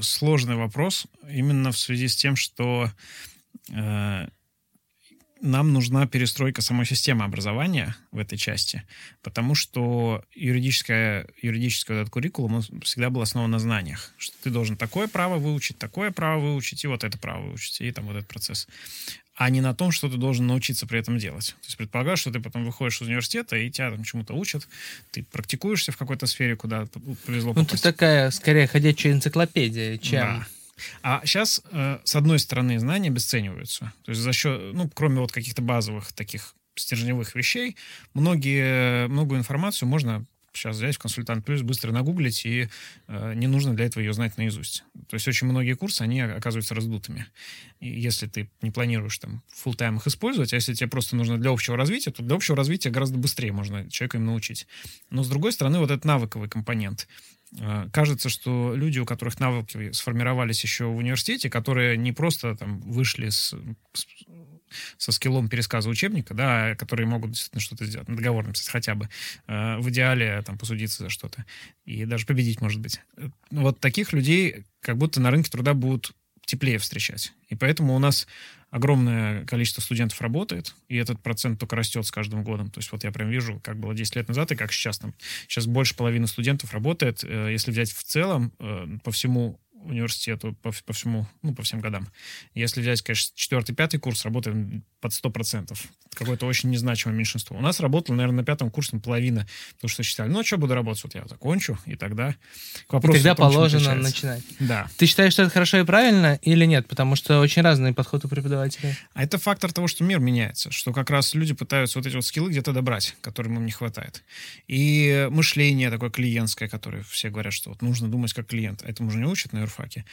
Сложный вопрос. Именно в связи с тем, что нам нужна перестройка самой системы образования в этой части, потому что юридический вот этот куррикулум всегда был основан на знаниях, что ты должен такое право выучить, и вот это право выучить, и там вот этот процесс, а не на том, что ты должен научиться при этом делать. То есть предполагаю, что ты потом выходишь из университета, и тебя там чему-то учат, ты практикуешься в какой-то сфере, куда повезло попасть. Ну, ты такая, скорее, ходячая энциклопедия, чем... Да. А сейчас, с одной стороны, знания обесцениваются. То есть за счет, ну, кроме вот каких-то базовых таких стержневых вещей, многую информацию можно сейчас взять в «Консультант Плюс», быстро нагуглить, и не нужно для этого ее знать наизусть. То есть очень многие курсы, они оказываются раздутыми. И если ты не планируешь там фулл-тайм их использовать, а если тебе просто нужно для общего развития, то для общего развития гораздо быстрее можно человека им научить. Но, с другой стороны, вот этот навыковый компонент. Кажется, что люди, у которых навыки сформировались еще в университете, которые не просто там вышли с со скиллом пересказа учебника, да, которые могут действительно что-то сделать, договор написать хотя бы, в идеале там посудиться за что-то и даже победить, может быть. Вот таких людей как будто на рынке труда будут теплее встречать. И поэтому у нас огромное количество студентов работает, и этот процент только растет с каждым годом. То есть вот я прям вижу, как было 10 лет назад и как сейчас. Там, сейчас больше половины студентов работает, если взять в целом по всему университету, по всему, ну, по всем годам. Если взять, конечно, 4-5 курс, работаем под 100%. Какое-то очень незначимое меньшинство. У нас работало, наверное, на 5-м курсе половина, потому что считали, ну, а что буду работать? Вот я закончу, и тогда... К вопросу, и тогда том, положено начинать. Да. Ты считаешь, что это хорошо и правильно, или нет? Потому что очень разные подходы у преподавателей. А это фактор того, что мир меняется, что как раз люди пытаются вот эти вот скиллы где-то добрать, которым им не хватает. И мышление такое клиентское, которое все говорят, что вот нужно думать как клиент. Этому же не учат, наверное, факе.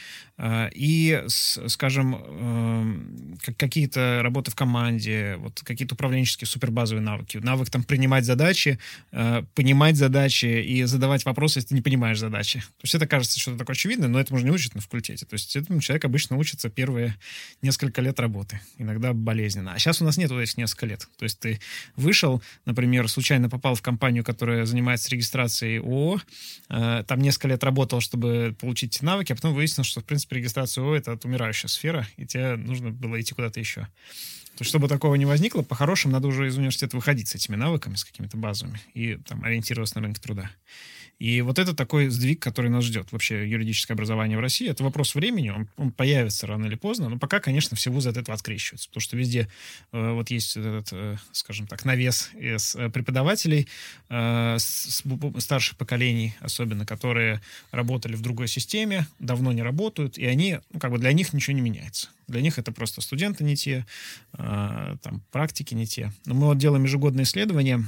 И, скажем, какие-то работы в команде, вот какие-то управленческие супербазовые навыки. Навык там принимать задачи, понимать задачи и задавать вопросы, если ты не понимаешь задачи. То есть это кажется что-то такое очевидное, но этому же не учат на факультете. То есть этому человек обычно учится первые несколько лет работы. Иногда болезненно. А сейчас у нас нет вот этих несколько лет. То есть ты вышел, например, случайно попал в компанию, которая занимается регистрацией ООО, там несколько лет работал, чтобы получить навыки, а потом выяснилось, что, в принципе, регистрация ООО — это умирающая сфера, и тебе нужно было идти куда-то еще. То есть, чтобы такого не возникло, по-хорошему надо уже из университета выходить с этими навыками, с какими-то базовыми, и там ориентироваться на рынок труда. И вот это такой сдвиг, который нас ждет. Вообще юридическое образование в России — это вопрос времени, он появится рано или поздно, но пока, конечно, все вузы от этого открещиваются, потому что везде вот есть этот, скажем так, навес из преподавателей старших поколений, особенно, которые работали в другой системе, давно не работают, и они, ну, как бы для них ничего не меняется. Для них это просто студенты не те, там, практики не те. Но мы вот делаем ежегодное исследование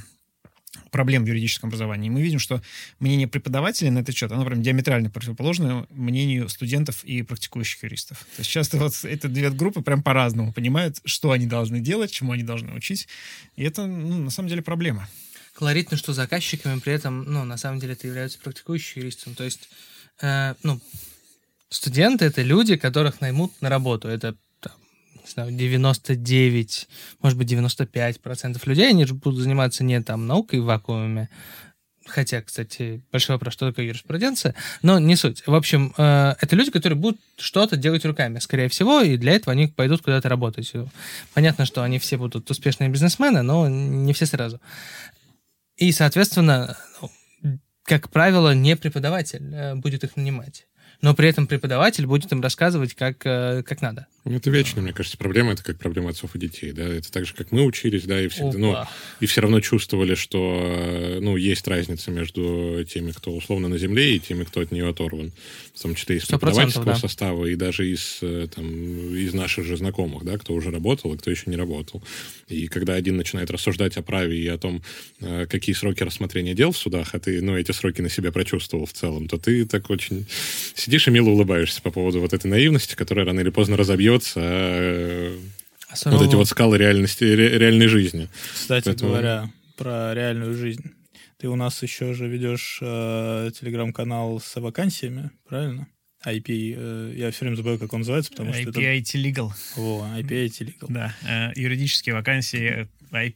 проблем в юридическом образовании. Мы видим, что мнение преподавателей на этот счет, оно прям диаметрально противоположно мнению студентов и практикующих юристов. То есть часто вот эти две группы прям по-разному понимают, что они должны делать, чему они должны учить. И это, ну, на самом деле проблема. Колоритно, что заказчиками при этом, ну, на самом деле, это являются практикующие юристы. То есть, ну, студенты — это люди, которых наймут на работу. Это 99, может быть, 95% людей, они же будут заниматься не там наукой в вакууме, хотя, кстати, большой вопрос, что такое юриспруденция, но не суть. В общем, это люди, которые будут что-то делать руками, скорее всего, и для этого они пойдут куда-то работать. Понятно, что они все будут успешные бизнесмены, но не все сразу. И, соответственно, как правило, не преподаватель будет их нанимать. Но при этом преподаватель будет им рассказывать, как надо. Это вечно, мне кажется, проблема. Это как проблема отцов и детей, да. Это так же, как мы учились, да, и всегда, ну, и все равно чувствовали, что, ну, есть разница между теми, кто условно на земле, и теми, кто от нее оторван. В том числе из преподавательского состава, и даже из наших же знакомых, да, кто уже работал и кто еще не работал. И когда один начинает рассуждать о праве и о том, какие сроки рассмотрения дел в судах, а ты, ну, эти сроки на себе прочувствовал в целом, то ты так очень... Сидишь и мило улыбаешься по поводу вот этой наивности, которая рано или поздно разобьется, вот эти вот скалы реальности, реальной жизни. Кстати, поэтому... говоря про реальную жизнь, ты у нас еще же ведешь телеграм-канал с вакансиями, правильно? IP, я все время забываю, как он называется, потому что это... IT Legal. Во, IP IT Legal. Да, юридические вакансии, IP,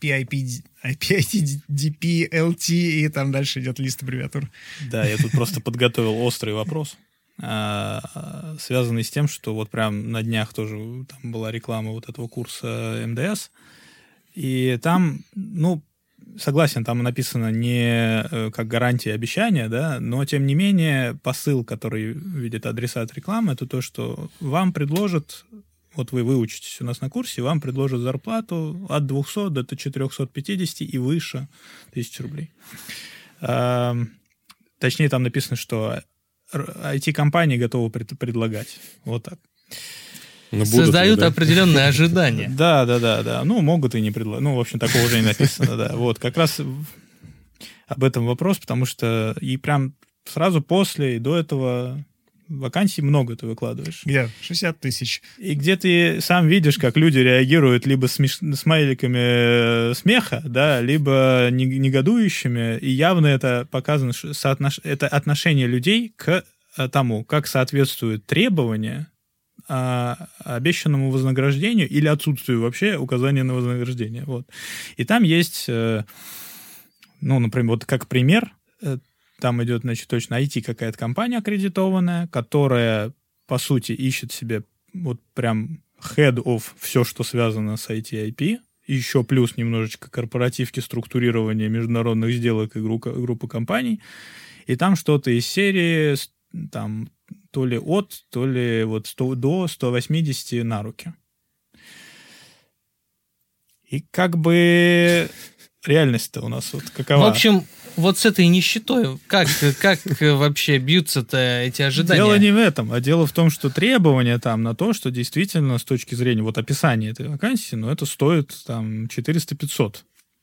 DP, LT, и там дальше идет лист аббревиатур. Да, я тут просто подготовил острый вопрос, связанный с тем, что вот прям на днях тоже там была реклама вот этого курса МДС, и там, ну, согласен, там написано не как гарантия и обещание, да, но тем не менее посыл, который видит адресат рекламы, это то, что вам предложат, вот вы выучитесь у нас на курсе, вам предложат зарплату от 200 до 450 и выше 1000 рублей. Точнее, там написано, что IT-компании готовы предлагать. Вот так. Создают определенные ожидания. Да. Ну, могут и не предлагать. Ну, в общем, такого уже не написано, да. Вот, как раз об этом вопрос, потому что и прям сразу после и до этого вакансий много ты выкладываешь. Где? 60 тысяч. И где ты сам видишь, как люди реагируют либо смайликами смеха, да, либо негодующими, и явно это показано, что это отношение людей к тому, как соответствует требования обещанному вознаграждению или отсутствию вообще указания на вознаграждение. Вот. И там есть, ну, например, вот как пример, там идет, значит, точно IT какая-то компания аккредитованная, которая, по сути, ищет себе вот прям head of все, что связано с IT-IP, еще плюс немножечко корпоративки, структурирования международных сделок и группы компаний, и там что-то из серии там то ли от, то ли вот 100, до 180 на руки. И как бы реальность-то у нас вот какова? В общем, вот с этой нищетой, как вообще бьются-то эти ожидания? Дело не в этом, а дело в том, что требования там на то, что действительно с точки зрения вот описания этой вакансии, ну, это стоит там 400-500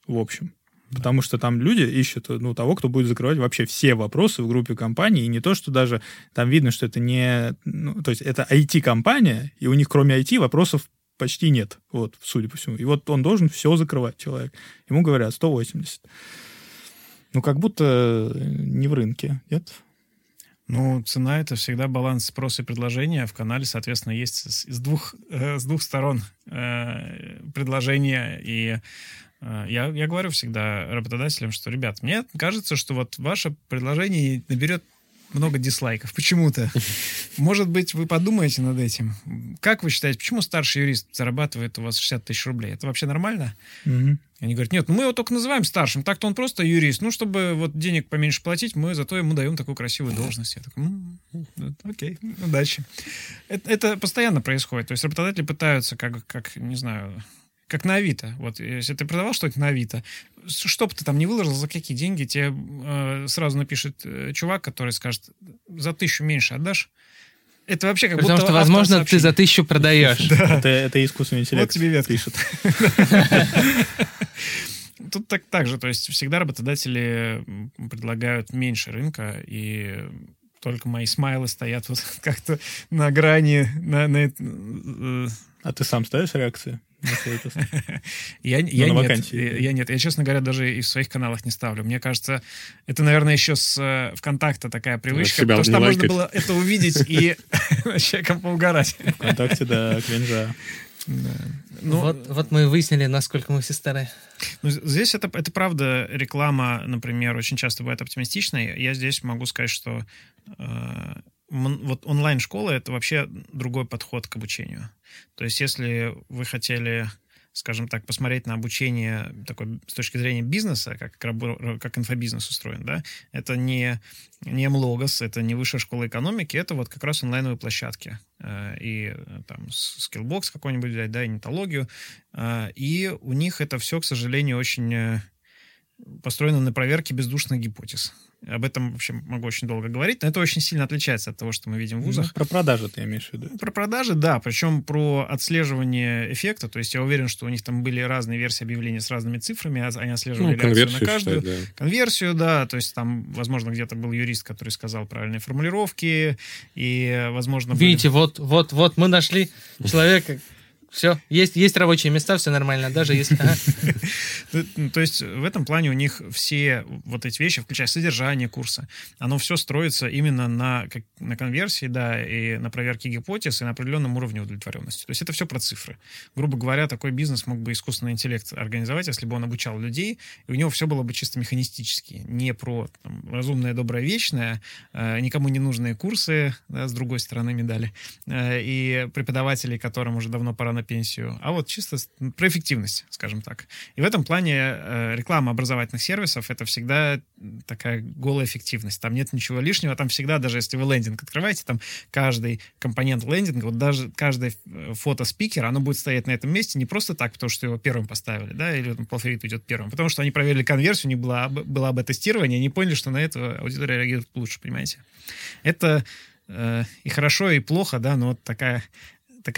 в общем. Потому что там люди ищут, ну, того, кто будет закрывать вообще все вопросы в группе компаний. И не то, что даже там видно, что это не... Ну, то есть это IT-компания, и у них кроме IT вопросов почти нет, вот, судя по всему. И вот он должен все закрывать, человек. Ему говорят 180. Ну, как будто не в рынке, нет? Ну, цена — это всегда баланс спроса и предложения. В канале, соответственно, есть с двух сторон предложения. И я говорю всегда работодателям, что, ребят, мне кажется, что вот ваше предложение наберет много дизлайков почему-то. Может быть, вы подумаете над этим. Как вы считаете, почему старший юрист зарабатывает у вас 60 тысяч рублей? Это вообще нормально? Угу. Они говорят, нет, ну мы его только называем старшим, так-то он просто юрист. Ну, чтобы вот денег поменьше платить, мы зато ему даем такую красивую должность. Я такой, окей, удачи. Это постоянно происходит. То есть работодатели пытаются, как не знаю... Как на Авито. Вот, если ты продавал что-нибудь на Авито, что бы ты там не выложил, за какие деньги, тебе сразу напишет чувак, который скажет, за 1000 меньше отдашь. Это вообще как потому будто... Потому что, возможно, ты за 1000 продаешь. Это искусственный интеллект. Вот тебе ветка пишет. Тут так же. То есть всегда работодатели предлагают меньше рынка, и... Только мои смайлы стоят вот как-то на грани. А ты сам ставишь реакции? Я нет. Я, честно говоря, даже и в своих каналах не ставлю. Мне кажется, это, наверное, еще с ВКонтакта такая привычка, потому что там можно было это увидеть и человеком поугарать. ВКонтакте, да, кринжа. Да. Ну, вот мы и выяснили, насколько мы все старые. Ну, здесь это правда реклама, например, очень часто бывает оптимистичной. Я здесь могу сказать, что вот онлайн-школа — это вообще другой подход к обучению. То есть если вы хотели, скажем так, посмотреть на обучение такой, с точки зрения бизнеса, как инфобизнес устроен, да, это не МЛОГОС, это не Высшая школа экономики, это вот как раз онлайновые площадки. И там скиллбокс какой-нибудь взять, да, и нетологию. И у них это все, к сожалению, очень построено на проверке бездушных гипотез. Об этом вообще могу очень долго говорить, но это очень сильно отличается от того, что мы видим в вузах. Ну, про продажи ты имеешь в виду? Про продажи, да, причем про отслеживание эффекта, то есть я уверен, что у них там были разные версии объявлений с разными цифрами, они отслеживали реакцию на каждую. Считаю, да. Конверсию, да, то есть там, возможно, где-то был юрист, который сказал правильные формулировки, и, возможно... Видите, вот мы нашли человека... Все, есть рабочие места, все нормально, даже если... То есть в этом плане у них все вот эти вещи, включая содержание курса, оно все строится именно на конверсии, да, и на проверке гипотез, и на определенном уровне удовлетворенности. То есть это все про цифры. Грубо говоря, такой бизнес мог бы искусственный интеллект организовать, если бы он обучал людей, и у него все было бы чисто механистически, не про разумное, доброе, вечное, никому не нужные курсы, да, с другой стороны медали, и преподавателей, которым уже давно пора на пенсию, а вот чисто про эффективность, скажем так. И в этом плане реклама образовательных сервисов — это всегда такая голая эффективность. Там нет ничего лишнего, там всегда, даже если вы лендинг открываете, там каждый компонент лендинга, вот даже каждое фото спикера, оно будет стоять на этом месте не просто так, потому что его первым поставили, да, или там полфавит идет первым, потому что они проверили конверсию, не было бета-тестирование, они поняли, что на это аудитория реагирует лучше, понимаете. Это и хорошо, и плохо, да, но вот такая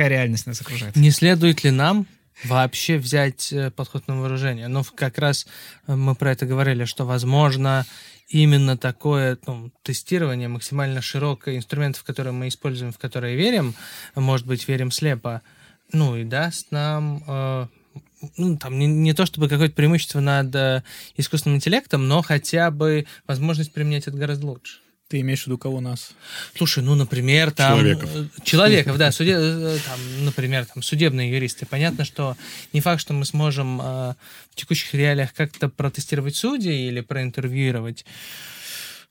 реальность нас окружает. Не следует ли нам вообще взять подход на вооружение? Ну, как раз мы про это говорили, что, возможно, именно такое тестирование максимально широкое инструментов, которые мы используем, в которые верим, может быть, верим слепо, ну, и даст нам... не то чтобы какое-то преимущество над искусственным интеллектом, но хотя бы возможность применять это гораздо лучше. Ты имеешь в виду кого нас? Слушай, ну, например, там... Человеков, да. Например, там судебные юристы. Понятно, что не факт, что мы сможем в текущих реалиях как-то протестировать судей или проинтервьюировать.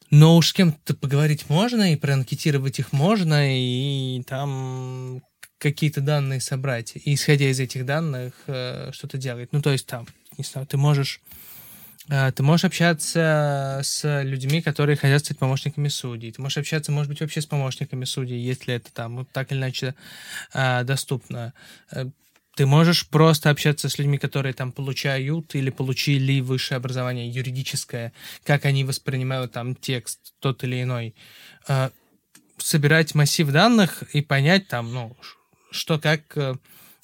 Но уж с кем-то поговорить можно, и проанкетировать их можно, и там какие-то данные собрать. И исходя из этих данных что-то делать. Ну, то есть там, не знаю, ты можешь общаться с людьми, которые хотят стать помощниками судей. Ты можешь общаться, может быть, вообще с помощниками судей, если это там вот так или иначе доступно. Ты можешь просто общаться с людьми, которые там получают или получили высшее образование юридическое, как они воспринимают там текст тот или иной. Собирать массив данных и понять там, ну, что как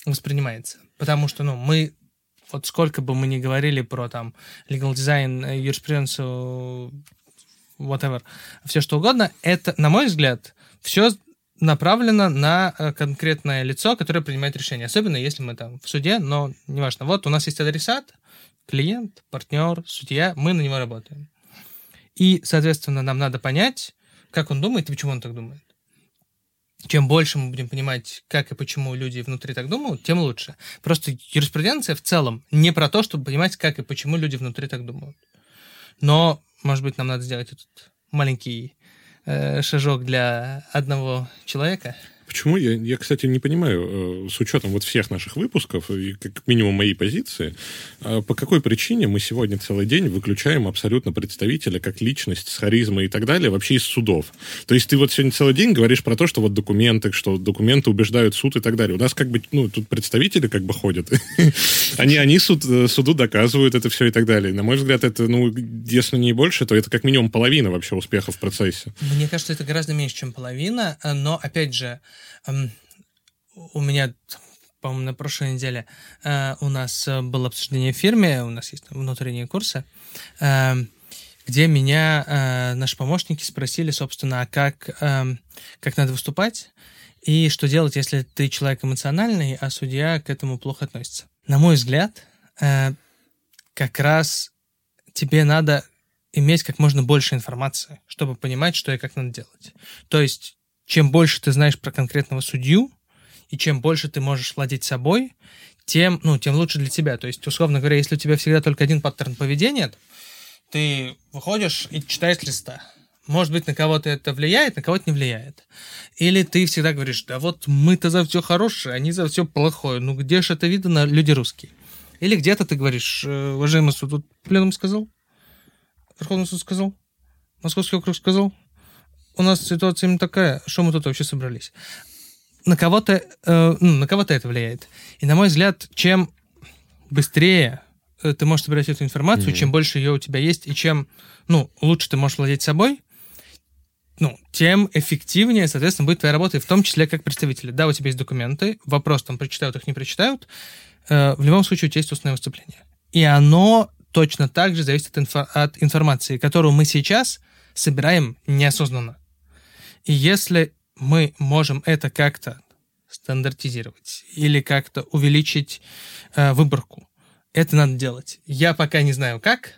воспринимается. Потому что, ну, мы вот сколько бы мы ни говорили про там legal design, юриспруденцию, whatever, все что угодно, это, на мой взгляд, все направлено на конкретное лицо, которое принимает решение. Особенно если мы там в суде, но неважно. Вот у нас есть адресат, клиент, партнер, судья, мы на него работаем. И, соответственно, нам надо понять, как он думает и почему он так думает. Чем больше мы будем понимать, как и почему люди внутри так думают, тем лучше. Просто юриспруденция в целом не про то, чтобы понимать, как и почему люди внутри так думают. Но, может быть, нам надо сделать этот маленький шажок для одного человека. Почему? Я, кстати, не понимаю, с учетом вот всех наших выпусков и как минимум моей позиции, по какой причине мы сегодня целый день выключаем абсолютно представителя как личность с харизмой и так далее вообще из судов. То есть ты вот сегодня целый день говоришь про то, что вот документы, убеждают суд и так далее. У нас как бы, ну, тут представители как бы ходят. Они суду доказывают это все и так далее. На мой взгляд, это, ну, если не больше, то это как минимум половина вообще успеха в процессе. Мне кажется, это гораздо меньше, чем половина, но, опять же, у меня, по-моему, на прошлой неделе у нас было обсуждение в фирме, у нас есть там внутренние курсы, где меня наши помощники спросили, собственно, как надо выступать и что делать, если ты человек эмоциональный, а судья к этому плохо относится. На мой взгляд, как раз тебе надо иметь как можно больше информации, чтобы понимать, что и как надо делать. То есть чем больше ты знаешь про конкретного судью, и чем больше ты можешь владеть собой, тем лучше для тебя. То есть, условно говоря, если у тебя всегда только один паттерн поведения, ты выходишь и читаешь листа. Может быть, на кого-то это влияет, на кого-то не влияет. Или ты всегда говоришь, да вот мы-то за все хорошее, они за все плохое. Ну где же это видно, люди русские? Или где-то ты говоришь, уважаемый суд, вот пленум сказал, Верховный суд сказал, Московский округ сказал, у нас ситуация именно такая, что мы тут вообще собрались. На кого-то это влияет. И, на мой взгляд, чем быстрее ты можешь собирать эту информацию, чем больше ее у тебя есть, и чем лучше ты можешь владеть собой, тем эффективнее, соответственно, будет твоя работа, и в том числе как представители. Да, у тебя есть документы, вопрос там, прочитают их, не прочитают. В любом случае, у тебя есть устное выступление. И оно точно так же зависит от информации, которую мы сейчас собираем неосознанно. И если мы можем это как-то стандартизировать или как-то увеличить выборку, это надо делать. Я пока не знаю как,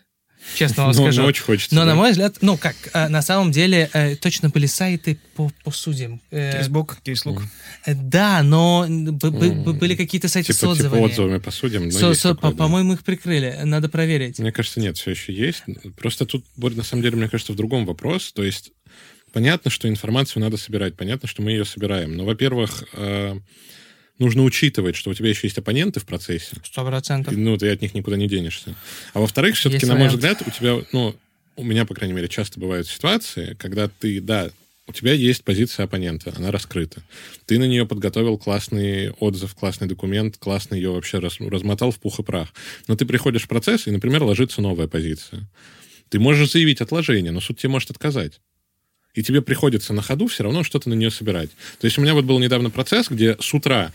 честно вам скажу. Очень хочется. Но, на мой взгляд, на самом деле точно были сайты по судьям. Кейс-лук. Да, но были какие-то сайты с отзывами. Типа отзывами по судьям. По-моему, их прикрыли. Надо проверить. Мне кажется, нет, все еще есть. Просто тут, на самом деле, мне кажется, в другом вопрос. То есть понятно, что информацию надо собирать. Понятно, что мы ее собираем. Но, во-первых, нужно учитывать, что у тебя еще есть оппоненты в процессе. 100%. Ты от них никуда не денешься. А во-вторых, все-таки, есть на мой взгляд, у тебя, у меня, по крайней мере, часто бывают ситуации, когда у тебя есть позиция оппонента, она раскрыта. Ты на нее подготовил классный отзыв, классный документ, классно ее вообще размотал в пух и прах. Но ты приходишь в процесс, и, например, ложится новая позиция. Ты можешь заявить отложение, но суд тебе может отказать. И тебе приходится на ходу все равно что-то на нее собирать. То есть у меня был недавно процесс, где с утра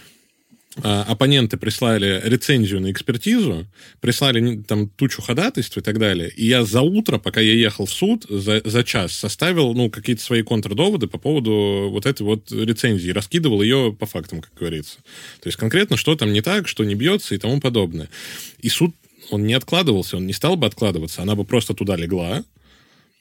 оппоненты прислали рецензию на экспертизу, прислали там тучу ходатайств и так далее. И я за утро, пока я ехал в суд, за час составил какие-то свои контрдоводы по поводу вот этой вот рецензии, раскидывал ее по фактам, как говорится. То есть конкретно, что там не так, что не бьется и тому подобное. И суд, он не откладывался, он не стал бы откладываться, она бы просто туда легла,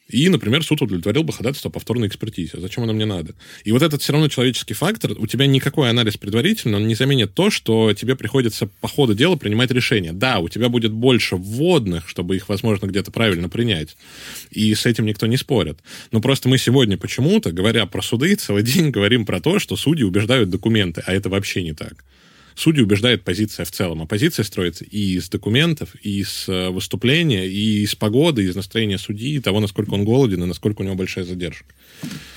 И, например, суд удовлетворил бы ходатайство о повторной экспертизе. Зачем оно мне надо? И вот этот все равно человеческий фактор, у тебя никакой анализ предварительный, он не заменит то, что тебе приходится по ходу дела принимать решение. Да, у тебя будет больше вводных, чтобы их, возможно, где-то правильно принять. И с этим никто не спорит. Но просто мы сегодня почему-то, говоря про суды, целый день говорим про то, что судьи убеждают документы, а это вообще не так. Судьи убеждает позиция в целом. А позиция строится и из документов, и из выступления, и из погоды, и из настроения судьи, и того, насколько он голоден, и насколько у него большая задержка.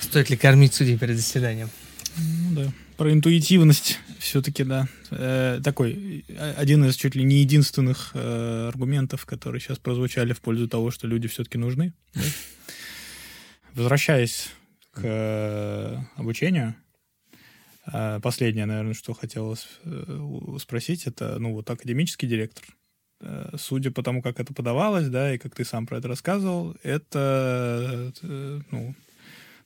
Стоит ли кормить судей перед заседанием? Ну да. Про интуитивность все-таки, да. Такой один из чуть ли не единственных аргументов, которые сейчас прозвучали в пользу того, что люди все-таки нужны. Да? Возвращаясь к обучению, последнее, наверное, что хотелось спросить, это, ну, вот академический директор. Судя по тому, как это подавалось, да, и как ты сам про это рассказывал, это, ну,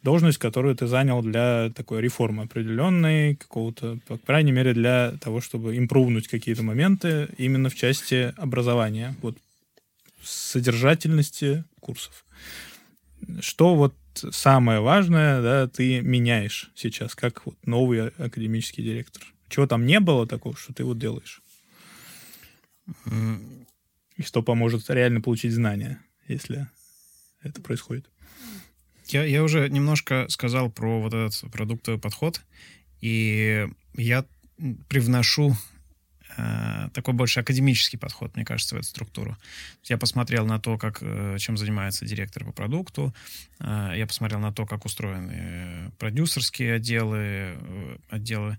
должность, которую ты занял для такой реформы определенной, какого-то, по крайней мере, для того, чтобы импрувнуть какие-то моменты именно в части образования, вот, содержательности курсов. Что вот самое важное, да, ты меняешь сейчас, как вот новый академический директор? Чего там не было такого, что ты вот делаешь? И что поможет реально получить знания, если это происходит? Я уже немножко сказал про вот этот продуктовый подход, и я привношу такой больше академический подход, мне кажется, в эту структуру. Я посмотрел на то, как, чем занимается директор по продукту, я посмотрел на то, как устроены продюсерские отделы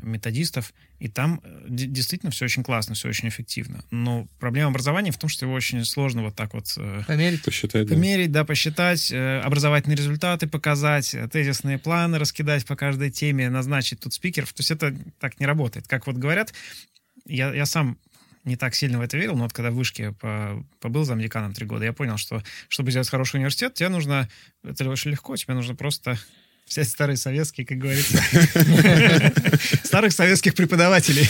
методистов, и там действительно все очень классно, все очень эффективно. Но проблема образования в том, что его очень сложно вот так вот померить, да, посчитать, образовательные результаты показать, тезисные планы раскидать по каждой теме, назначить тут спикеров. То есть это так не работает. Как вот говорят, я сам не так сильно в это верил, но вот когда в вышке побыл замдеканом 3 года, я понял, что чтобы сделать хороший университет, тебе нужно, это очень легко, тебе нужно просто взять старые советские, как говорится, старых советских преподавателей.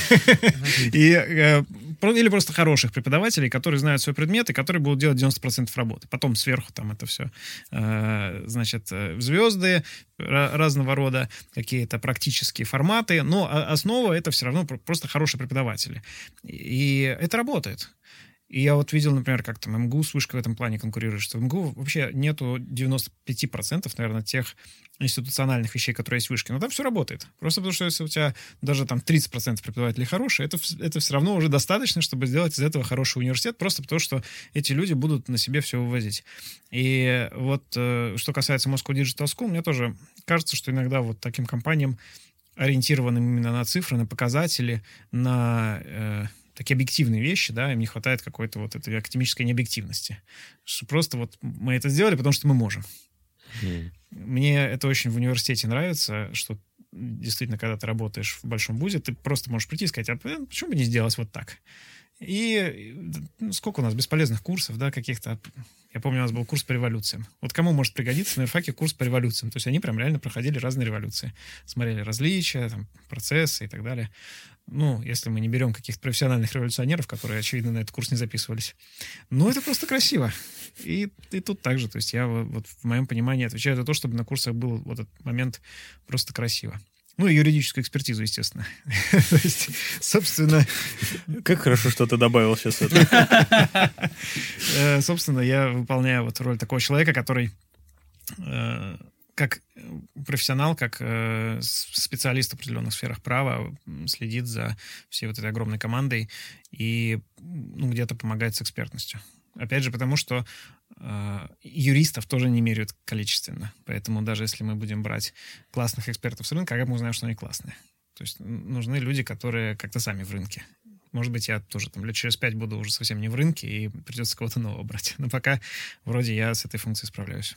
Или просто хороших преподавателей, которые знают свой предмет и которые будут делать 90% работы. Потом сверху там это все, значит, звезды разного рода, какие-то практические форматы. Но основа — это все равно просто хорошие преподаватели. И это работает. И я вот видел, например, как там МГУ с вышкой в этом плане конкурирует, что в МГУ вообще нету 95%, наверное, тех институциональных вещей, которые есть в вышке. Но там все работает. Просто потому что если у тебя даже там 30% преподавателей хорошие, это все равно уже достаточно, чтобы сделать из этого хороший университет, просто потому что эти люди будут на себе все вывозить. И вот что касается Moscow Digital School, мне тоже кажется, что иногда вот таким компаниям, ориентированным именно на цифры, на показатели, на... такие объективные вещи, да, им не хватает какой-то вот этой академической необъективности. Что просто вот мы это сделали, потому что мы можем. Мне это очень в университете нравится, что действительно, когда ты работаешь в большом вузе, ты просто можешь прийти и сказать, а почему бы не сделать вот так? И сколько у нас бесполезных курсов, да, каких-то... Я помню, у нас был курс по революциям. Вот кому может пригодиться на юрфаке курс по революциям? То есть они прям реально проходили разные революции. Смотрели различия, там, процессы и так далее. Ну, если мы не берем каких-то профессиональных революционеров, которые, очевидно, на этот курс не записывались. Но это просто красиво. И тут так же. То есть я вот в моем понимании отвечаю за то, чтобы на курсах был вот этот момент просто красиво. Ну, и юридическую экспертизу, естественно. То есть, собственно... Как хорошо, что ты добавил сейчас это. Собственно, я выполняю вот роль такого человека, который как профессионал, как специалист в определенных сферах права следит за всей вот этой огромной командой и, ну, где-то помогает с экспертностью. Опять же, потому что юристов тоже не меряют количественно. Поэтому даже если мы будем брать классных экспертов с рынка, как мы узнаем, что они классные? То есть нужны люди, которые как-то сами в рынке. Может быть, я тоже там лет через 5 буду уже совсем не в рынке, и придется кого-то нового брать. Но пока вроде я с этой функцией справляюсь.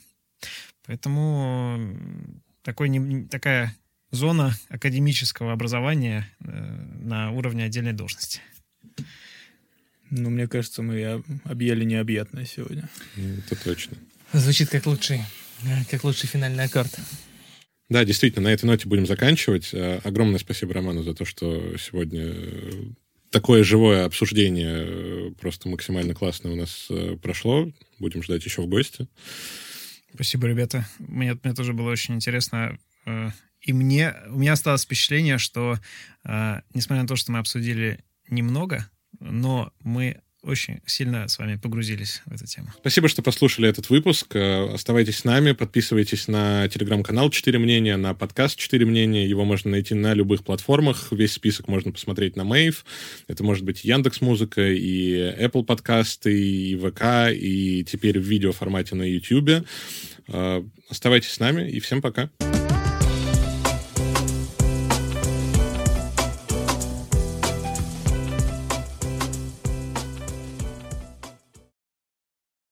Поэтому такая зона академического образования на уровне отдельной должности. Ну, мне кажется, мы объяли необъятное сегодня. Это точно. Звучит как лучшая финальная карта. Да, действительно, на этой ноте будем заканчивать. Огромное спасибо Роману за то, что сегодня такое живое обсуждение просто максимально классное у нас прошло. Будем ждать еще в гости. Спасибо, ребята. Мне тоже было очень интересно. И у меня осталось впечатление, что, несмотря на то, что мы обсудили немного, но мы очень сильно с вами погрузились в эту тему. Спасибо, что послушали этот выпуск. Оставайтесь с нами, подписывайтесь на телеграм-канал «4 мнения», на подкаст «4 мнения». Его можно найти на любых платформах. Весь список можно посмотреть на Мэйв. Это может быть и Яндекс.Музыка, и Apple подкасты, и ВК, и теперь в видеоформате на Ютьюбе. Оставайтесь с нами, и всем пока.